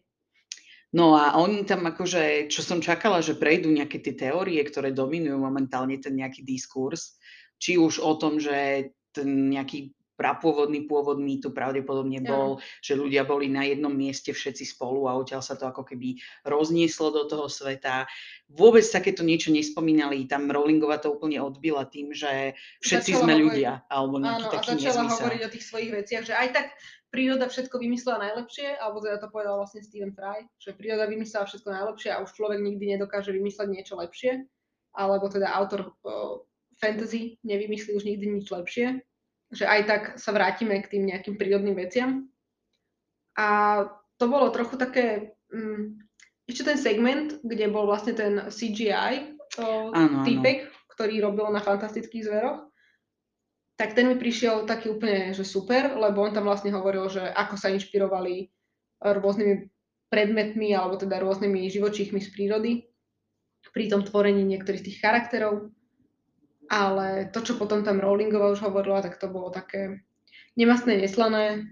No a oni tam akože, čo som čakala, že prejdú nejaké tie teórie, ktoré dominujú momentálne ten nejaký diskurs, či už o tom, že ten nejaký pôvodný tu pravdepodobne bol, že ľudia boli na jednom mieste všetci spolu a odtiaľ sa to ako keby roznieslo do toho sveta. Vôbec takéto niečo nespomínali. Tam Rowlingová to úplne odbila tým, že všetci začala sme ľudia. Alebo nejaký taký nezmysel. Začala hovoriť o tých svojich veciach, že aj tak príroda všetko vymyslela najlepšie, alebo teda to povedal vlastne Stephen Fry, že príroda vymyslela všetko najlepšie a už človek nikdy nedokáže vymysleť niečo lepšie. alebo teda autor fantasy nevymyslí už nikdy nič lepšie, že aj tak sa vrátime k tým nejakým prírodným veciam. A to bolo trochu také, ešte ten segment, kde bol vlastne ten CGI týpek, ktorý robil na fantastických zveroch, tak ten mi prišiel taký úplne, že super, lebo on tam vlastne hovoril, že ako sa inšpirovali rôznymi predmetmi alebo teda rôznymi živočíchmi z prírody pri tom tvorení niektorých tých charakterov. Ale to, čo potom tam Rowlingova už hovorila, tak to bolo také nemastné, neslané.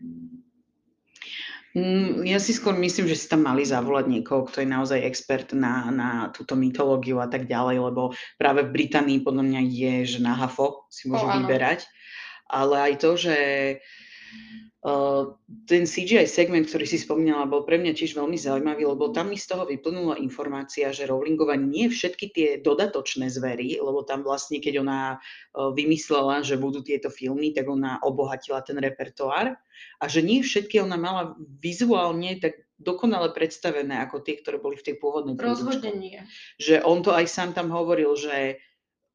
Ja si skôr myslím, že si tam mali zavolať niekoho, kto je naozaj expert na túto mytológiu a tak ďalej, lebo práve v Británii podľa mňa je, že na hafo si môžu vyberať. Ale aj to, že ten CGI segment, ktorý si spomínala, bol pre mňa tiež veľmi zaujímavý, lebo tam mi z toho vyplnula informácia, že Rowlingova nie všetky tie dodatočné zvery, lebo tam vlastne, keď ona vymyslela, že budú tieto filmy, tak ona obohatila ten repertoár. A že nie všetky ona mala vizuálne tak dokonale predstavené ako tie, ktoré boli v tej pôvodnej príručke. Rozhodne nie. Že on to aj sám tam hovoril, že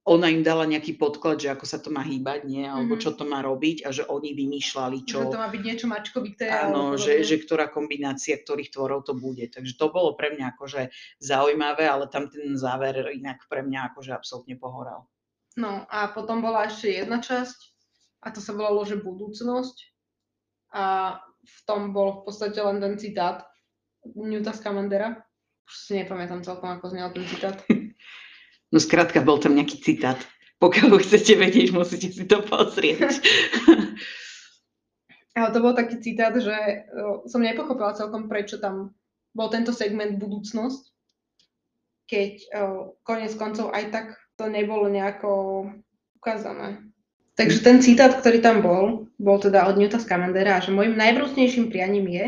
ona im dala nejaký podklad, že ako sa to má hýbať, nie? Alebo čo to má robiť a že oni vymýšľali, čo... Že to má byť niečo mačkovité. Áno, že ktorá kombinácia ktorých tvorov to bude. Takže to bolo pre mňa akože zaujímavé, ale tam ten záver inak pre mňa akože absolútne pohoral. No a potom bola ešte jedna časť a to sa volalo, že budúcnosť. A v tom bol v podstate len ten citát Newta Scamandera. Už si nepamätám celkom, ako znel ten citát. No skrátka, bol tam nejaký citát. Pokiaľ ho chcete vedieť, musíte si to pozrieť. Ale to bol taký citát, že som nepochopila celkom, prečo tam bol tento segment budúcnosť, keď koniec koncov aj tak to nebolo nejako ukázané. Takže ten citát, ktorý tam bol teda od Newta Scamandera, že môjim najvrúcnejším prianím je,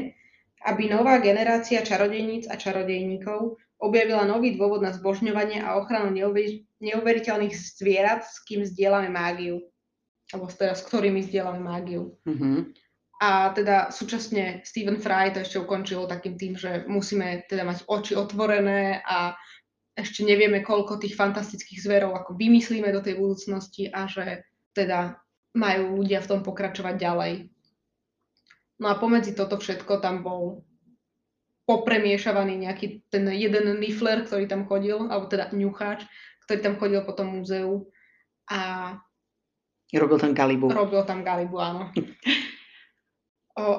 aby nová generácia čarodejníc a čarodejníkov objavila nový dôvod na zbožňovanie a ochranu neuveriteľných zvierat, s kým zdieľame mágiu. Alebo teda s ktorými zdieľame mágiu. Mm-hmm. A teda súčasne Stephen Fry to ešte ukončil takým tým, že musíme teda mať oči otvorené a ešte nevieme, koľko tých fantastických zverov ako vymyslíme do tej budúcnosti a že teda majú ľudia v tom pokračovať ďalej. No a pomedzi toto všetko tam bol popremiešavaný nejaký ten jeden nifler, ktorý tam chodil, alebo teda ňucháč, ktorý tam chodil po tom múzeu a... Robil tam galibu. Robil tam galibu, áno.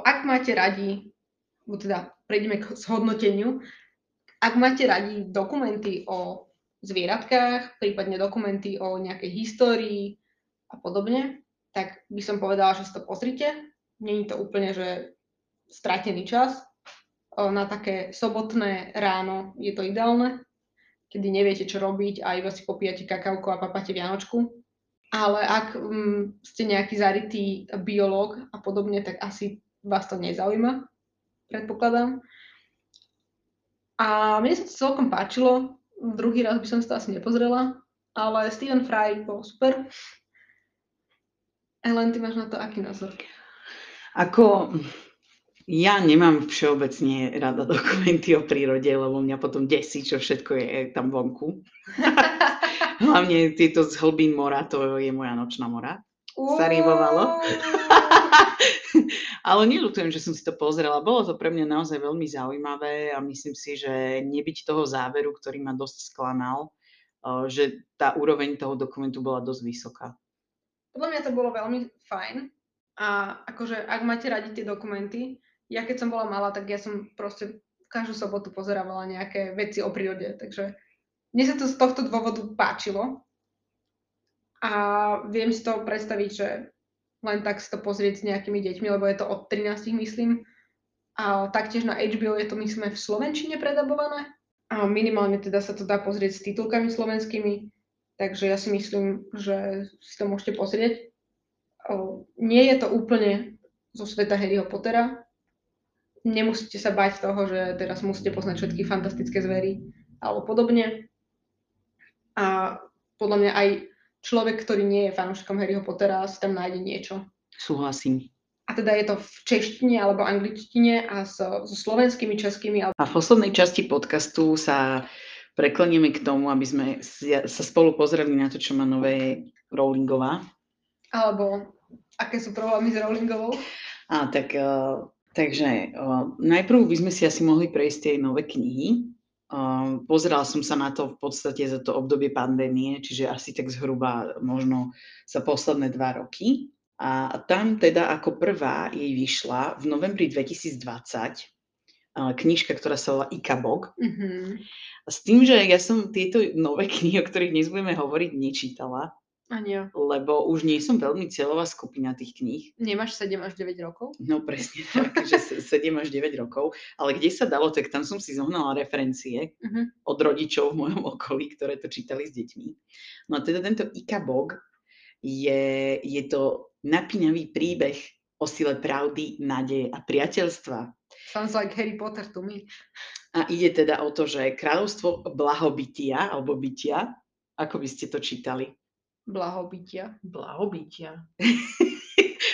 Ak máte radi, teda prejdeme k zhodnoteniu, ak máte radi dokumenty o zvieratkách, prípadne dokumenty o nejakej histórii, a podobne, tak by som povedala, že si to pozrite. Není to úplne, že stratený čas. Na také sobotné ráno je to ideálne, kedy neviete, čo robiť a iba si popíjate kakavku a papáte Vianočku. Ale ak ste nejaký zarytý biológ a podobne, tak asi vás to nezaujíma, predpokladám. A mne sa to celkom páčilo. Druhý raz by som si to asi nepozrela, ale Stephen Fry bol super. Ellen, ty máš na to aký názor? Ako ja nemám všeobecne rada dokumenty o prírode, lebo mňa potom desí, čo všetko je tam vonku. Hlavne tieto z hlbín mora, to je moja nočná mora. Sa rýmovalo. Ale neľutujem, že som si to pozrela. Bolo to pre mňa naozaj veľmi zaujímavé a myslím si, že nebyť toho záveru, ktorý ma dosť sklamal, že tá úroveň toho dokumentu bola dosť vysoká. Podľa mňa to bolo veľmi fajn a akože ak máte radi tie dokumenty, ja keď som bola malá, tak ja som proste každú sobotu pozerávala nejaké veci o prírode, takže mne sa to z tohto dôvodu páčilo a viem si to predstaviť, že len tak si to pozrieť s nejakými deťmi, lebo je to od 13, myslím, a taktiež na HBO je to myslím v slovenčine predabované a minimálne teda sa to dá pozrieť s titulkami slovenskými. Takže ja si myslím, že si to môžete pozrieť. Nie je to úplne zo sveta Harryho Pottera. Nemusíte sa báť toho, že teraz musíte poznať všetky fantastické zvery alebo podobne. A podľa mňa aj človek, ktorý nie je fanúšikom Harryho Pottera, si tam nájde niečo. Súhlasím. A teda je to v češtine alebo angličtine a so slovenskými, českými. A v poslednej časti podcastu sa preklonieme k tomu, aby sme sa spolu pozreli na to, čo má nové Rowlingová. Alebo aké sú problémy s Rowlingovou? A tak, takže najprv by sme si asi mohli prejsť jej nové knihy. Pozerala som sa na to v podstate za to obdobie pandémie, čiže asi tak zhruba možno za posledné 2 roky. A tam teda ako prvá jej vyšla v novembri 2020 knižka, ktorá sa volá Ikabog. Mm-hmm. S tým, že ja som tieto nové knihy, o ktorých dnes budeme hovoriť, nečítala. Ania. Lebo už nie som veľmi cieľová skupina tých kníh. Nemáš 7 až 9 rokov? No presne tak, že 7 až 9 rokov. Ale kde sa dalo, tak tam som si zohnala referencie od rodičov v mojom okolí, ktoré to čítali s deťmi. No a teda tento Ikabog je to napínavý príbeh o sile pravdy, nádeje a priateľstva. Sounds like Harry Potter to me. A ide teda o to, že kráľovstvo blahobytia, alebo bytia, ako by ste to čítali? Blahobytia.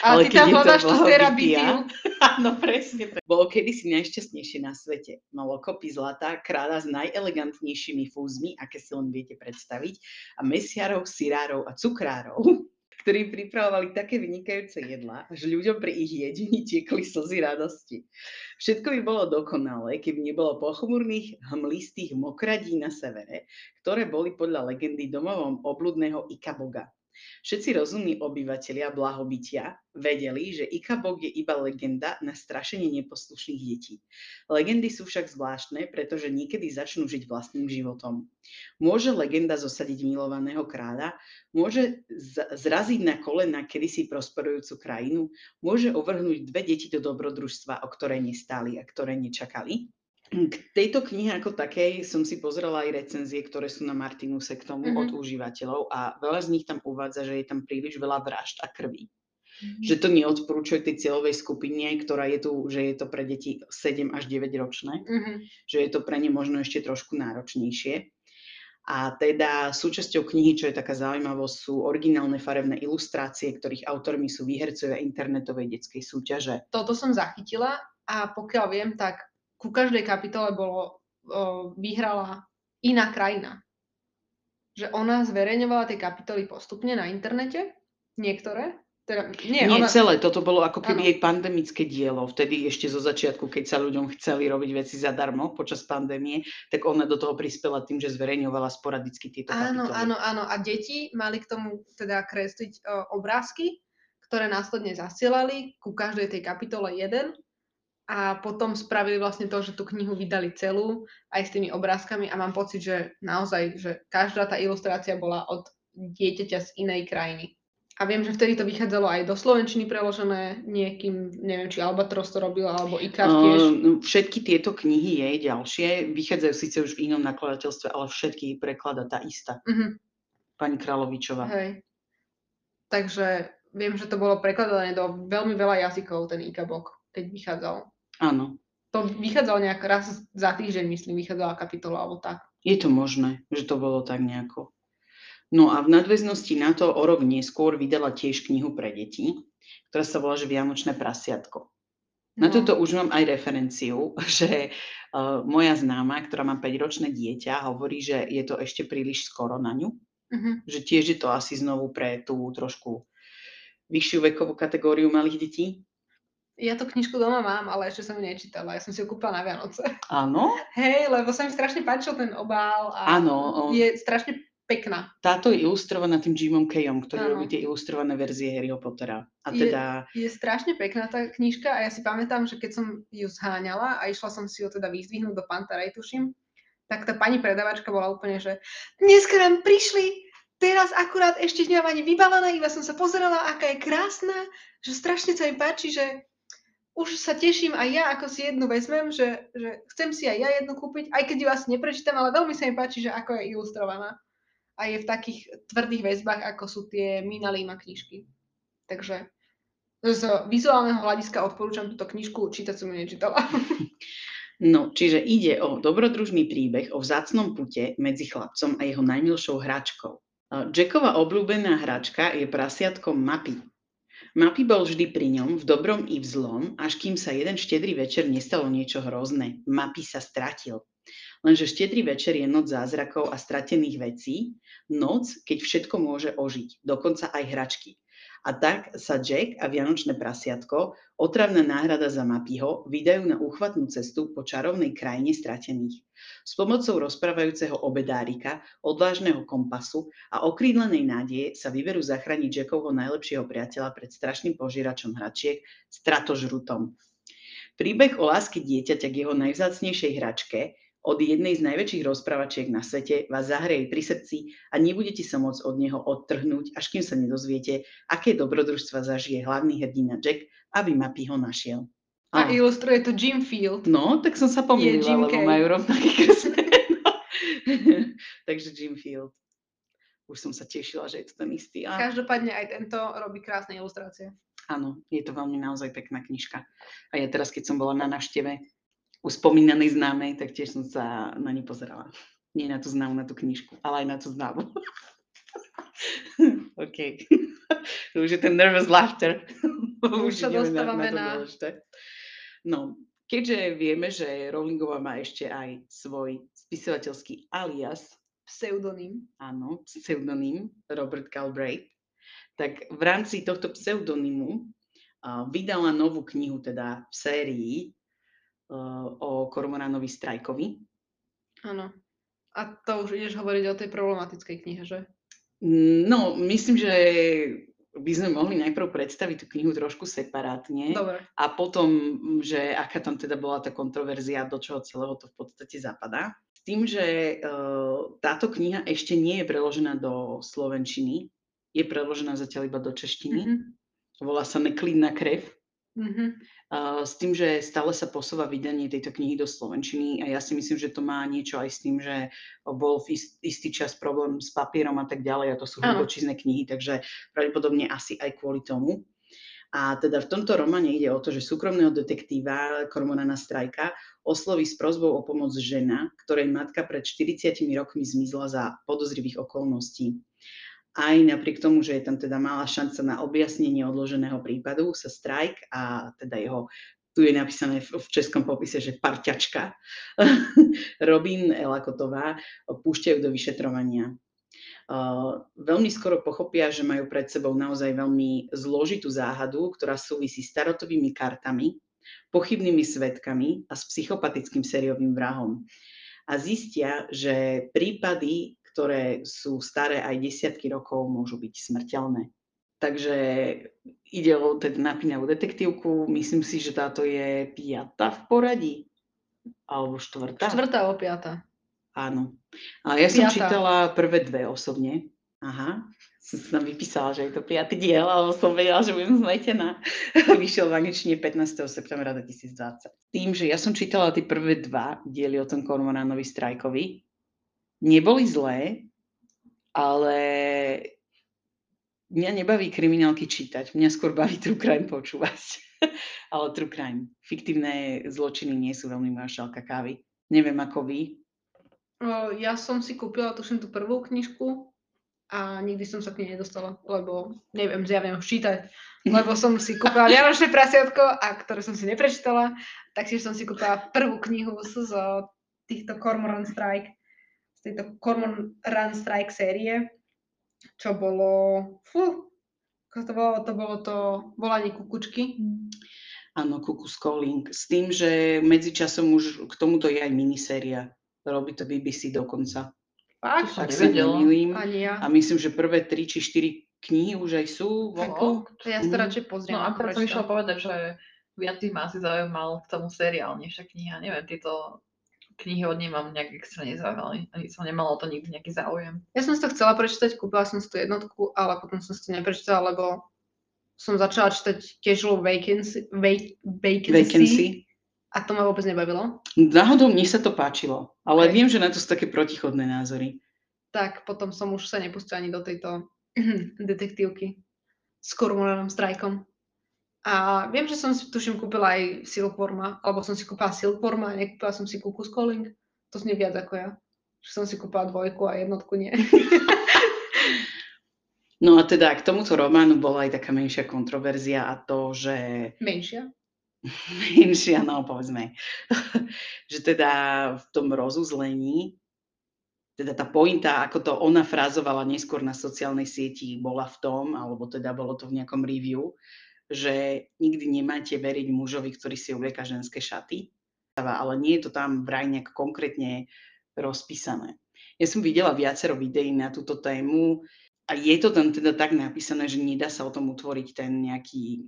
Ale ty tam hľadáš tú terabytiu. Áno, presne. Bolo kedysi najšťastnejšie na svete. Malo kopy zlata, kráľa s najelegantnejšími fúzmi, aké si len viete predstaviť, a mesiarov, sirárov a cukrárov, ktorí pripravovali také vynikajúce jedlá, že ľuďom pri ich jedení tiekli slzy radosti. Všetko by bolo dokonalé, keby nebolo pochmurných, hmlistých mokradí na severe, ktoré boli podľa legendy domovom obľudného Ikaboga. Všetci rozumní obyvatelia blahobytia vedeli, že Ikabog je iba legenda na strašenie neposlušných detí. Legendy sú však zvláštne, pretože niekedy začnú žiť vlastným životom. Môže legenda zosadiť milovaného kráľa, môže zraziť na kolena kedysi prosperujúcu krajinu, môže uvrhnúť 2 deti do dobrodružstva, o ktoré nestáli a ktoré nečakali. K tejto knihe ako takej som si pozerala aj recenzie, ktoré sú na Martinuse k tomu od užívateľov, a veľa z nich tam uvádza, že je tam príliš veľa vražd a krvi. Mm-hmm. Že to neodporúčuje tej cieľovej skupine, ktorá je tu, že je to pre deti 7 až 9 ročné, že je to pre ne možno ešte trošku náročnejšie. A teda súčasťou knihy, čo je taká zaujímavosť, sú originálne farebné ilustrácie, ktorých autormi sú výhercovia internetovej detskej súťaže. Toto som zachytila a pokiaľ viem, tak ku každej kapitole vyhrala iná krajina. Že ona zverejňovala tie kapitoly postupne na internete? Niektoré? Teda, nie, celé, toto bolo ako keby jej pandemické dielo. Vtedy ešte zo začiatku, keď sa ľuďom chceli robiť veci zadarmo počas pandémie, tak ona do toho prispela tým, že zverejňovala sporadicky tieto kapitoly. Áno. A deti mali k tomu teda kresliť obrázky, ktoré následne zasielali ku každej tej kapitole jeden. A potom spravili vlastne to, že tú knihu vydali celú, aj s tými obrázkami, a mám pocit, že naozaj, že každá tá ilustrácia bola od dieťaťa z inej krajiny. A viem, že vtedy to vychádzalo aj do slovenčiny preložené niekým, neviem, či Albatros to robila, alebo Ikar tiež. Všetky tieto knihy jej ďalšie vychádzajú síce už v inom nakladateľstve, ale všetky prekladá tá istá. Pani Kráľovičová. Hej. Takže viem, že to bolo prekladané do veľmi veľa jazykov, ten Ikabog, keď vychádzal. Áno. To vychádzalo nejak raz za týždeň, myslím, vychádzala kapitola alebo tak. Je to možné, že to bolo tak nejako. No a v nadväznosti na to o rok neskôr vydala tiež knihu pre deti, ktorá sa volá, že Vianočné prasiatko. Na toto už mám aj referenciu, že moja známa, ktorá má 5-ročné dieťa, hovorí, že je to ešte príliš skoro na ňu. Že tiež je to asi znovu pre tú trošku vyššiu vekovú kategóriu malých detí. Ja tú knižku doma mám, ale ešte som ju nečítala. Ja som si ju kúpila na Vianoce. Áno? Hej, lebo sa mi strašne páčil ten obál a je strašne pekná. Táto je ilustrovaná tým Jimom Kayom, ktorý robí tie ilustrované verzie Harryho Pottera. A teda... je strašne pekná tá knižka a ja si pamätám, že keď som ju zháňala a išla som si ju teda vyzdvihnúť do Pantarej, tuším, tak tá pani predavačka bola úplne, že dneska nám prišli, teraz akurát ešte nemám ani vybalená, iba som sa pozerala, aká je krásna, že strašne sa mi páči, že už sa teším aj ja, ako si jednu vezmem, že chcem si aj ja jednu kúpiť, aj keď ju asi neprečítam, ale veľmi sa mi páči, že ako je ilustrovaná. A je v takých tvrdých väzbách, ako sú tie Mina Lima knižky. Takže z vizuálneho hľadiska odporúčam túto knižku, čítať som ju nečítala. No, čiže ide o dobrodružný príbeh o vzácnom pute medzi chlapcom a jeho najmilšou hračkou. Jackova obľúbená hračka je prasiatko Mappy. Mappy bol vždy pri ňom, v dobrom i v zlom, až kým sa jeden štedrý večer nestalo niečo hrozné. Mappy sa stratil. Lenže Štiedry večer je noc zázrakov a stratených vecí, noc, keď všetko môže ožiť, dokonca aj hračky. A tak sa Jack a Vianočné prasiatko, otravná náhrada za Mapyho, vydajú na úchvatnú cestu po čarovnej krajine stratených. S pomocou rozprávajúceho obedárika, odvážneho kompasu a okrídlenej nádeje sa vyberú zachrániť Jackovho najlepšieho priateľa pred strašným požíračom hračiek, stratožrutom. Príbeh o láske dieťaťa k jeho najvzácnejšej hračke od jednej z najväčších rozprávačiek na svete vás zahreje pri srdci a nebudete sa môcť od neho odtrhnúť, až kým sa nedozviete, aké dobrodružstva zažije hlavný hrdina Jack, aby Mapy ho našiel. A ilustruje to Jim Field. No, tak som sa pomýlila, lebo majú rovnaké kresné. Takže Jim Field. Už som sa tešila, že je to ten istý. A... Každopádne aj tento robí krásne ilustrácie. Áno, je to veľmi naozaj pekná knižka. A ja teraz, keď som bola na návšteve u spomínanej známej, tak tiež som sa na ne pozerala. Nie na tú známu, na tú knižku, ale aj na tú známu. OK. To už je ten nervous laughter. Už sa dostávame na... No, keďže vieme, že Rowlingová má ešte aj svoj spisovateľský alias. Pseudonym. Áno, pseudonym Robert Galbraith. Tak v rámci tohto pseudonymu vydala novú knihu, teda v sérii, o Cormoranovi Strajkovi. Áno. A to už ideš hovoriť o tej problematickej knihe, že? No, myslím, že by sme mohli najprv predstaviť tú knihu trošku separátne. Dobre. A potom, že aká tam teda bola tá kontroverzia, do čoho celého to v podstate zapadá. S tým, že táto kniha ešte nie je preložená do slovenčiny. Je preložená zatiaľ iba do češtiny. Mm-hmm. Volá sa Neklidná krev. Uh-huh. S tým, že stále sa posúva vydanie tejto knihy do slovenčiny a ja si myslím, že to má niečo aj s tým, že bol v istý čas problém s papierom a tak ďalej a to sú hlubočízne knihy, takže pravdepodobne asi aj kvôli tomu. A teda v tomto románe ide o to, že súkromného detektíva Cormorana Strajka osloví s prosbou o pomoc žena, ktorej matka pred 40 rokmi zmizla za podozrivých okolností. Aj napriek tomu, že je tam teda malá šanca na objasnenie odloženého prípadu, sa Strajk a teda jeho, tu je napísané v českom popise, že parťačka, Robin Elakotová, púšťajú do vyšetrovania. Veľmi skoro pochopia, že majú pred sebou naozaj veľmi zložitú záhadu, ktorá súvisí s tarotovými kartami, pochybnými svedkami a s psychopatickým sériovým vrahom. A zistia, že prípady, ktoré sú staré aj desiatky rokov, môžu byť smrteľné. Takže ide o teda napínavú detektívku. Myslím si, že táto je 5. v poradí. Alebo 4. 4. alebo 5. Áno. A ja 5. som čítala prvé 2 osobne. Aha. Som si tam vypísala, že je to 5. diel, ale som vedela, že budem zmetená. Vyšiel v angličtine 15. septembra 2020. Tým, že ja som čítala tie prvé 2 diely o tom Cormoranovi Strajkovi, neboli zlé, ale mňa nebaví kriminálky čítať. Mňa skôr baví true crime počúvať. Ale true crime. Fiktívne zločiny nie sú veľmi moja šálka kávy. Neviem, ako vy. Ja som si kúpila, tuším, tú prvú knižku a nikdy som sa k nej nedostala, lebo neviem, že ja viem čítať. Lebo som si kúpila Vianočné prasiatko, a ktoré som si neprečítala, taktiež som si kúpila prvú knihu z týchto Cormoran Strike. Tejto Cormoran Strike série, čo bolo... To bolo volanie kukučky. Áno, Cuckoo's Calling. S tým, že medzičasom už k tomuto je aj miniséria. Robí to BBC dokonca. Fakt? Tak sa nemýlim. Ja. A myslím, že prvé 3 či 4 knihy už aj sú vonku. Ja si to radšej pozriem. No a preto som išla povedať, že viac ma asi zaujímal k tomu seriál, nie však kniha. Neviem, tieto... Knihy od nej mám nejak extra nezaujímali. Ani som nemala o to nikdy nejaký záujem. Ja som si to chcela prečítať, kúpila som si tú jednotku, ale potom som si to neprečítala, lebo som začala čítať Casual Vacancy. A to ma vôbec nebavilo. Náhodou mne sa to páčilo, ale viem, že na to sú také protichodné názory. Tak, potom som už sa nepustila ani do tejto detektívky s Cormoranom Strajkom. A viem, že som si, tuším, kúpila aj Silkworma, alebo som si kúpila Silkworma a nekúpila som si Cuckoo's Calling. To znie viac ako ja. Že som si kúpila 2 a 1 nie. No a teda k tomuto románu bola aj taká menšia kontroverzia a to, že... Menšia? inšia, no povedzme, že teda v tom rozuzlení, teda tá pointa, ako to ona frázovala neskôr na sociálnej sieti, bola v tom, alebo teda bolo to v nejakom review, že nikdy nemáte veriť mužovi, ktorý si oblieka ženské šaty, ale nie je to tam vraj nejak konkrétne rozpísané. Ja som videla viacero videí na túto tému a je to tam teda tak napísané, že nedá sa o tom utvoriť ten nejaký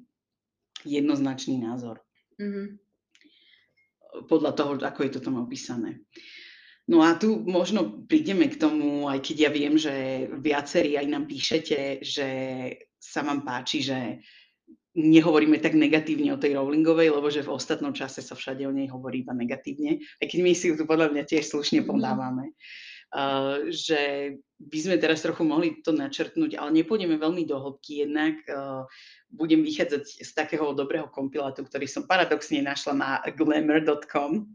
jednoznačný názor. Mm-hmm. Podľa toho, ako je to tam opísané. No a tu možno prídeme k tomu, aj keď ja viem, že viacerí aj nám píšete, že sa vám páči, že nehovoríme tak negatívne o tej Rowlingovej, lebo že v ostatnom čase sa všade o nej hovorí iba negatívne, aj keď my si ju tu podľa mňa tiež slušne podávame. Že by sme teraz trochu mohli to načrtnúť, ale nepôjdeme veľmi do hĺbky, jednak budem vychádzať z takého dobrého kompilátu, ktorý som paradoxne našla na glamour.com,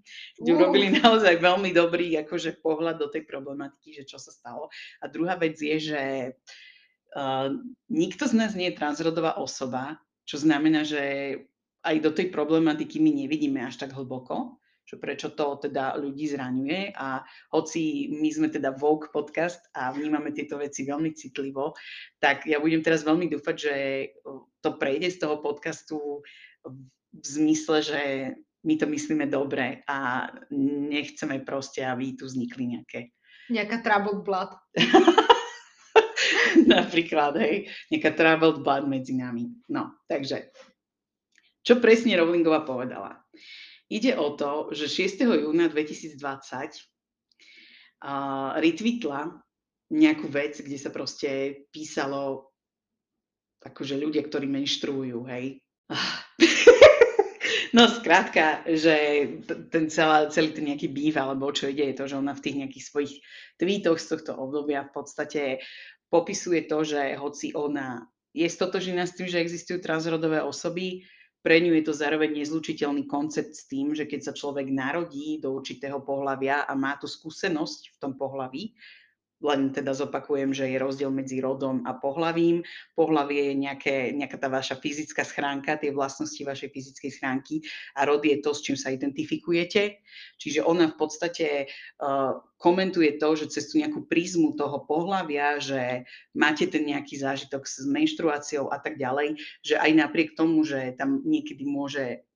kde urobili naozaj veľmi dobrý akože pohľad do tej problematiky, že čo sa stalo. A druhá vec je, že nikto z nás nie je transrodová osoba, čo znamená, že aj do tej problematiky my nevidíme až tak hlboko, že prečo to teda ľudí zraňuje. A hoci my sme teda Vogue podcast a vnímame tieto veci veľmi citlivo, tak ja budem teraz veľmi dúfať, že to prejde z toho podcastu v zmysle, že my to myslíme dobre a nechceme proste, aby tu vznikli nejaká troubled blood. Napríklad, hej, nejaká troubled blood medzi nami. No, takže, čo presne Rowlingová povedala? Ide o to, že 6. júna 2020 retweetla nejakú vec, kde sa proste písalo akože ľudia, ktorí menštruujú, hej. No skrátka, že ten celý ten nejaký beef, alebo čo ide, je to, že ona v tých nejakých svojich tweetoch z tohto obdobia v podstate popisuje to, že hoci ona je stotožnená s tým, že existujú transrodové osoby, pre ňu je to zároveň nezlučiteľný koncept s tým, že keď sa človek narodí do určitého pohlavia a má tú skúsenosť v tom pohlaví, len teda zopakujem, že je rozdiel medzi rodom a pohlavím. Pohlavie je nejaká tá vaša fyzická schránka, tie vlastnosti vašej fyzickej schránky, a rod je to, s čím sa identifikujete. Čiže ona v podstate komentuje to, že cez tú nejakú prízmu toho pohlavia, že máte ten nejaký zážitok s menštruáciou a tak ďalej, že aj napriek tomu, že tam niekedy môže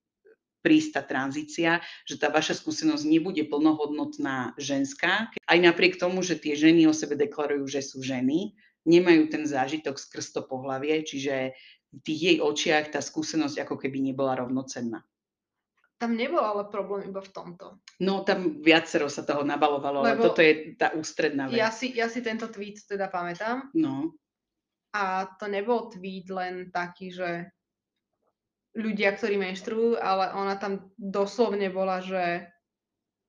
prísta tranzícia, že tá vaša skúsenosť nebude plnohodnotná ženská. Aj napriek tomu, že tie ženy o sebe deklarujú, že sú ženy, nemajú ten zážitok skrz to pohlavie, čiže v tých jej očiach tá skúsenosť ako keby nebola rovnocenná. Tam nebol ale problém iba v tomto. No tam viacero sa toho nabalovalo, lebo ale toto je tá ústredná vec. Ja si tento tweet teda pamätám. No. A to nebol tweet len taký, že ľudia, ktorí menštruujú, ale ona tam doslovne bola, že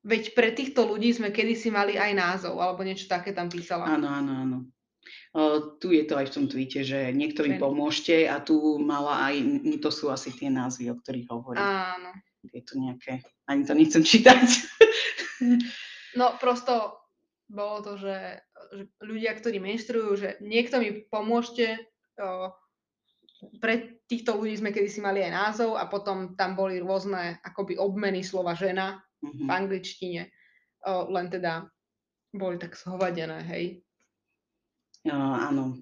veď pre týchto ľudí sme kedysi mali aj názov, alebo niečo také tam písala. Áno. Tu je to aj v tom tweete, že niektorým pomôžte, a tu mala aj, to sú asi tie názvy, o ktorých hovorím. Áno. Je tu nejaké, ani to nechcem čítať. No prosto bolo to, že ľudia, ktorí menštruujú, že niekto mi pomôžte, pre týchto ľudí sme kedysi mali aj názov, a potom tam boli rôzne akoby obmeny slova žena v angličtine, len teda boli tak zhovadené, hej. Áno.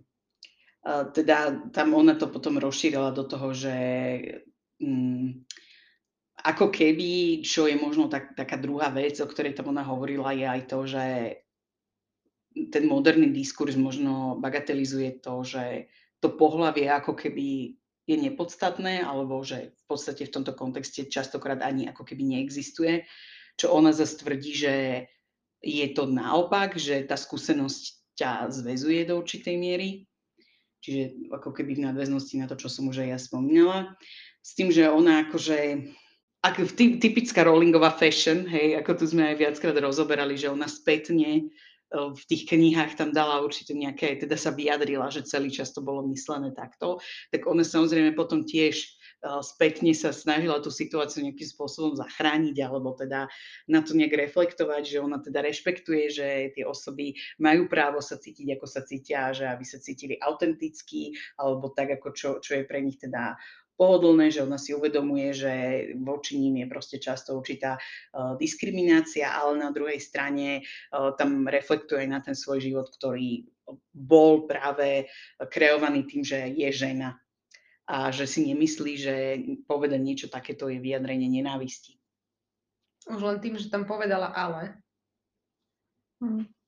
Teda tam ona to potom rozšírila do toho, že ako keby, čo je možno taká druhá vec, o ktorej tam ona hovorila, je aj to, že ten moderný diskurs možno bagatelizuje to, že to pohlavie ako keby je nepodstatné, alebo že v podstate v tomto kontexte častokrát ani ako keby neexistuje, čo ona zase tvrdí, že je to naopak, že tá skúsenosť ťa zväzuje do určitej miery, čiže ako keby v nadväznosti na to, čo som už aj ja spomínala, s tým, že ona akože typická Rowlingová fashion, hej, ako tu sme aj viackrát rozoberali, že ona spätne v tých knihách tam dala určite nejaké, teda sa vyjadrila, že celý čas to bolo myslené takto, tak ona samozrejme potom tiež spätne sa snažila tú situáciu nejakým spôsobom zachrániť, alebo teda na to nejak reflektovať, že ona teda rešpektuje, že tie osoby majú právo sa cítiť, ako sa cítia, že aby sa cítili autenticky, alebo tak, ako čo je pre nich teda pohodlné, že ona si uvedomuje, že voči ním je proste často určitá diskriminácia, ale na druhej strane tam reflektuje na ten svoj život, ktorý bol práve kreovaný tým, že je žena a že si nemyslí, že povedať niečo takéto je vyjadrenie nenávisti. Už len tým, že tam povedala ale,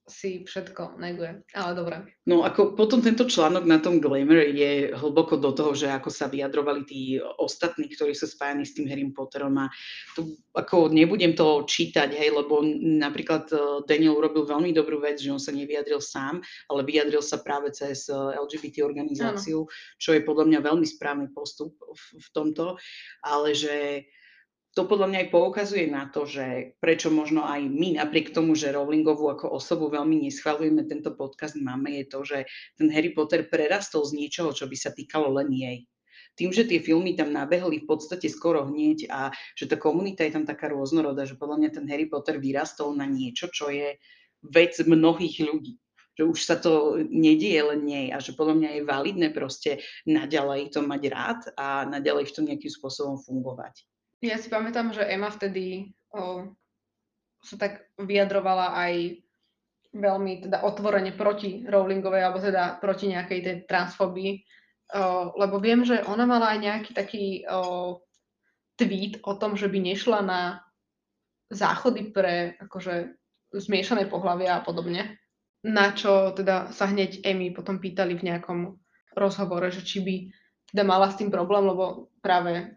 si všetko neguje. Ale dobre. No ako potom tento článok na tom Glamour je hlboko do toho, že ako sa vyjadrovali tí ostatní, ktorí sú spájani s tým Harrym Potterom, a tu ako nebudem to čítať, hej, lebo napríklad Daniel urobil veľmi dobrú vec, že on sa nevyjadril sám, ale vyjadril sa práve cez LGBT organizáciu, čo je podľa mňa veľmi správny postup v tomto, ale že to podľa mňa aj poukazuje na to, že prečo možno aj my, napriek tomu, že Rowlingovú ako osobu veľmi neschvaľujeme, tento podcast máme, je to, že ten Harry Potter prerastol z niečoho, čo by sa týkalo len jej. Tým, že tie filmy tam nabehli v podstate skoro hneď a že tá komunita je tam taká rôznorodá, že podľa mňa ten Harry Potter vyrastol na niečo, čo je vec mnohých ľudí. Že už sa to nedieje len nej a že podľa mňa je validné proste naďalej to mať rád a naďalej v tom nejakým spôsobom fungovať. Ja si pamätám, že Emma vtedy sa tak vyjadrovala aj veľmi teda otvorene proti Rowlingovej, alebo teda proti nejakej tej transfóbii, lebo viem, že ona mala aj nejaký taký tweet o tom, že by nešla na záchody pre akože zmiešané pohlavia a podobne, na čo teda sa hneď Emmy potom pýtali v nejakom rozhovore, že či by teda mala s tým problém, lebo práve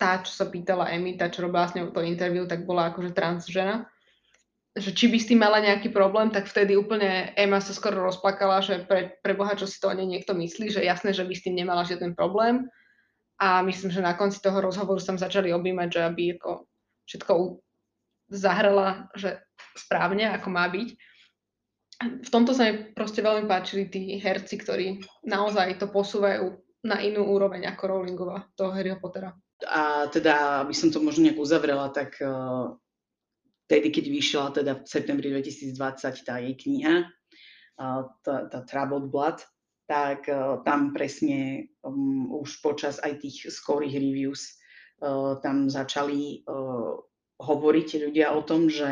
tá, čo sa pýtala Emmy, tá, čo robila s ňou to interview, tak bola akože trans žena. Že či by s tým mala nejaký problém, tak vtedy úplne Emma sa skoro rozplakala, že pre Boha, čo si to ani niekto myslí, že jasné, že by s tým nemala žiaden problém. A myslím, že na konci toho rozhovoru sa začali objímať, že aby ako všetko zahrala, že správne, ako má byť. V tomto sa mi proste veľmi páčili tí herci, ktorí naozaj to posúvajú na inú úroveň ako Rowlingova, toho Harryho Pottera. A teda, aby som to možno nejak uzavrela, tak tedy, keď vyšla teda v septembri 2020 tá jej kniha, tá Troubled Blood, tak tam presne už počas aj tých skorých reviews tam začali hovoriť ľudia o tom, že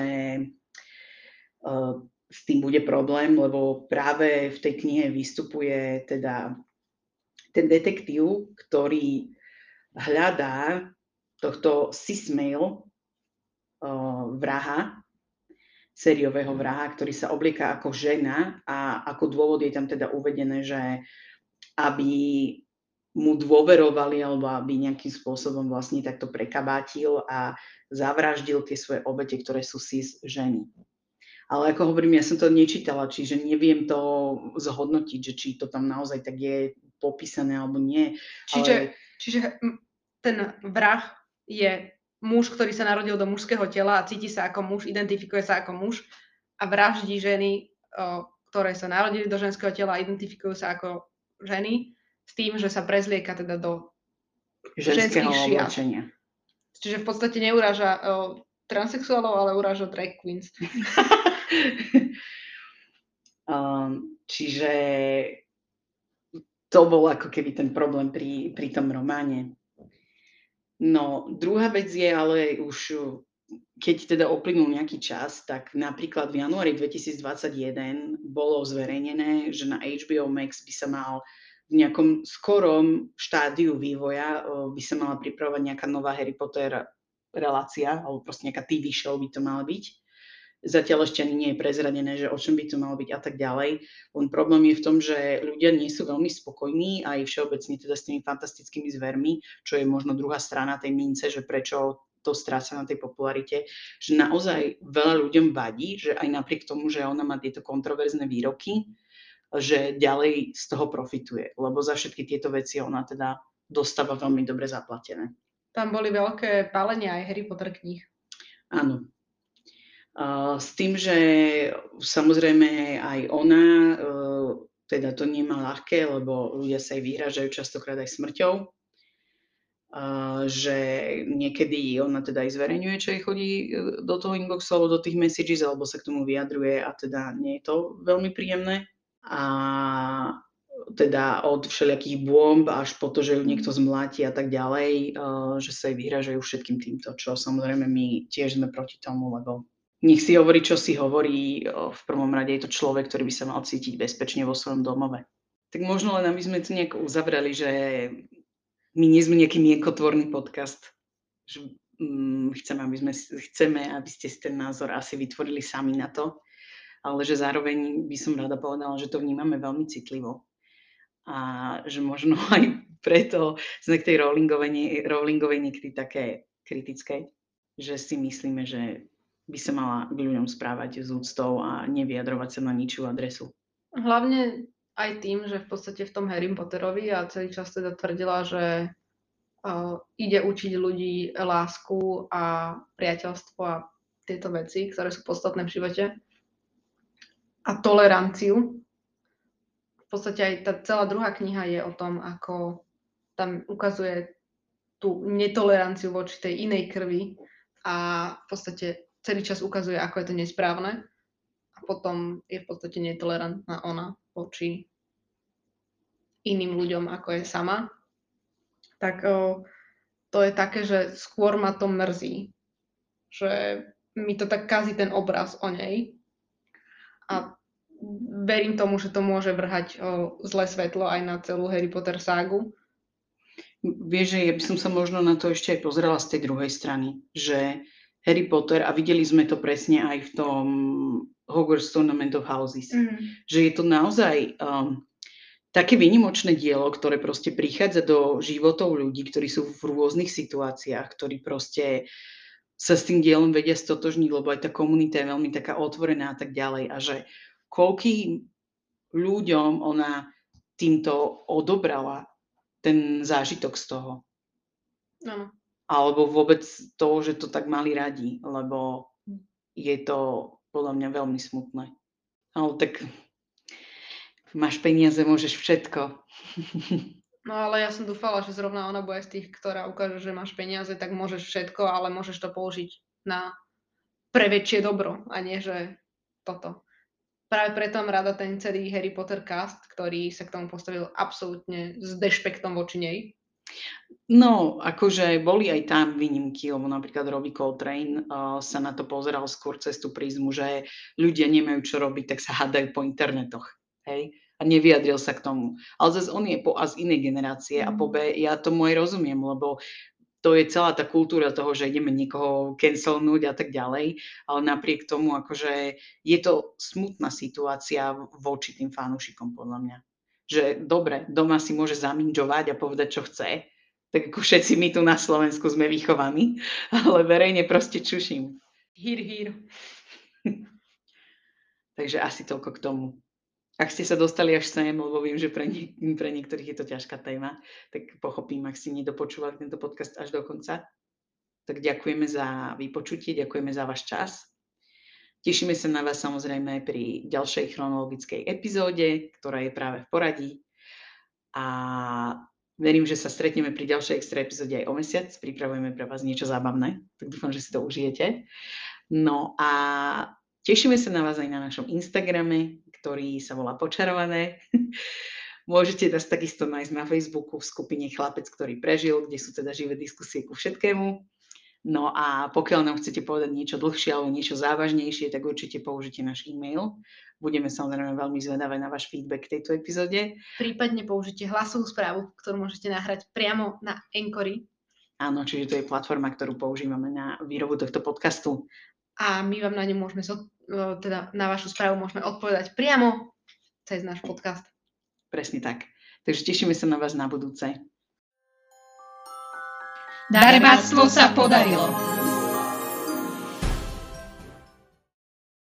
s tým bude problém, lebo práve v tej knihe vystupuje teda ten detektív, ktorý hľadá tohto cis-male vraha, sériového vraha, ktorý sa oblieká ako žena, a ako dôvod je tam teda uvedené, že aby mu dôverovali alebo aby nejakým spôsobom vlastne takto prekabátil a zavraždil tie svoje obete, ktoré sú cis ženy. Ale ako hovorím, ja som to nečítala, čiže neviem to zhodnotiť, že či to tam naozaj tak je popísané alebo nie. Čiže ten vrah je muž, ktorý sa narodil do mužského tela a cíti sa ako muž, identifikuje sa ako muž a vraždí ženy, ktoré sa narodili do ženského tela a identifikujú sa ako ženy, s tým, že sa prezlieka teda do ženského oblečenia. Čiže v podstate neuráža transsexuálov, ale uráža drag queens. Čiže to bol ako keby ten problém pri tom románe. No, druhá vec je, ale už keď teda uplynul nejaký čas, tak napríklad v januári 2021 bolo zverejnené, že na HBO Max by sa mal v nejakom skorom štádiu vývoja by sa mala pripravovať nejaká nová Harry Potter relácia, alebo proste nejaká TV show by to mala byť. Zatiaľ ešte ani nie je prezradené, že o čom by to malo byť a tak ďalej. Len problém je v tom, že ľudia nie sú veľmi spokojní aj všeobecne teda s tými fantastickými zvermi, čo je možno druhá strana tej mince, že prečo to stráca na tej popularite, že naozaj veľa ľuďom vadí, že aj napriek tomu, že ona má tieto kontroverzné výroky, že ďalej z toho profituje, lebo za všetky tieto veci ona teda dostáva veľmi dobre zaplatené. Tam boli veľké palenia aj Harry Potter kníh. Áno. S tým, že samozrejme aj ona teda to nemá ľahké, lebo ľudia sa jej vyhrážajú častokrát aj smrťou, že niekedy ona teda aj zverejňuje, čo jej chodí do toho inboxu alebo do tých messages, alebo sa k tomu vyjadruje a teda nie je to veľmi príjemné. A teda od všelijakých bomb až po to, že ju niekto zmláti a tak ďalej, že sa jej vyhražajú všetkým týmto, čo samozrejme my tiež sme proti tomu, lebo nech si hovorí, čo si hovorí, v prvom rade je to človek, ktorý by sa mal cítiť bezpečne vo svojom domove. Tak možno len aby sme to nejak uzavreli, že my nie sme nejaký mienkotvorný podcast, že chceme, aby ste si ten názor asi vytvorili sami na to, ale že zároveň by som rada povedala, že to vnímame veľmi citlivo. A že možno aj preto sme k tej Rowlingovej niekedy také kritické, že si myslíme, že by sa mala k ľuďom správať s úctou a nevyjadrovať sa na ničiu adresu. Hlavne aj tým, že v podstate v tom Harry Potterovi a celý čas teda tvrdila, že ide učiť ľudí lásku a priateľstvo a tieto veci, ktoré sú podstatné v živote. A toleranciu. V podstate aj tá celá druhá kniha je o tom, ako tam ukazuje tú netoleranciu voči tej inej krvi a v podstate celý čas ukazuje, ako je to nesprávne a potom je v podstate netolerantná ona voči iným ľuďom, ako je sama. Tak to je také, že skôr ma to mrzí, že mi to tak kazí ten obraz o nej a verím tomu, že to môže vrhať zlé svetlo aj na celú Harry Potter ságu. Vieš, že ja by som sa možno na to ešte aj pozrela z tej druhej strany, že Harry Potter, a videli sme to presne aj v tom Hogwarts Tournament of Houses, že je to naozaj také výnimočné dielo, ktoré proste prichádza do životov ľudí, ktorí sú v rôznych situáciách, ktorí proste sa s tým dielom vedia stotožniť, lebo aj tá komunita je veľmi taká otvorená a tak ďalej. A že koľkým ľuďom ona týmto odobrala ten zážitok z toho. Áno. Alebo vôbec to, že to tak mali radi, lebo je to podľa mňa veľmi smutné. Ale tak máš peniaze, môžeš všetko. No ale ja som dúfala, že zrovna ona bude z tých, ktorá ukáže, že máš peniaze, tak môžeš všetko, ale môžeš to použiť na preväčšie dobro a nie, že toto. Práve preto mám rada ten celý Harry Potter cast, ktorý sa k tomu postavil absolútne s dešpektom voči nej. No, akože boli aj tam výnimky, lebo napríklad Robbie Coltrane sa na to pozeral skôr cez tú prízmu, že ľudia nemajú čo robiť, tak sa hádajú po internetoch, hej? A nevyjadril sa k tomu. Ale zase on je po A z inej generácie a po B, ja tomu aj rozumiem, lebo to je celá tá kultúra toho, že ideme niekoho cancelnúť a tak ďalej, ale napriek tomu, akože je to smutná situácia voči tým fanúšikom, podľa mňa. Že dobre, doma si môže zaminžovať a povedať, čo chce, tak ako všetci my tu na Slovensku sme vychovaní, ale verejne proste čuším. Hír, hír. Takže asi toľko k tomu. Ak ste sa dostali až sem, lebo viem, že pre niektorých je to ťažká téma, tak pochopím, ak si nedopočúvali tento podcast až do konca. Tak ďakujeme za vypočutie, ďakujeme za váš čas. Tešíme sa na vás samozrejme aj pri ďalšej chronologickej epizóde, ktorá je práve v poradí. A verím, že sa stretneme pri ďalšej extra epizóde aj o mesiac. Pripravujeme pre vás niečo zábavné, tak dúfam, že si to užijete. No a tešíme sa na vás aj na našom Instagrame, ktorý sa volá Počarované. Môžete nás takisto nájsť na Facebooku v skupine Chlapec, ktorý prežil, kde sú teda živé diskusie ku všetkému. No a pokiaľ nám chcete povedať niečo dlhšie alebo niečo závažnejšie, tak určite použite náš e-mail. Budeme samozrejme veľmi zvedavé na váš feedback k tejto epizóde. Prípadne použite hlasovú správu, ktorú môžete nahrať priamo na Anchory. Áno, čiže to je platforma, ktorú používame na výrobu tohto podcastu. A my vám na ňu môžeme, teda na vašu správu môžeme odpovedať priamo cez náš podcast. Presne tak. Takže tešíme sa na vás na budúce. Darebáctvo sa podarilo.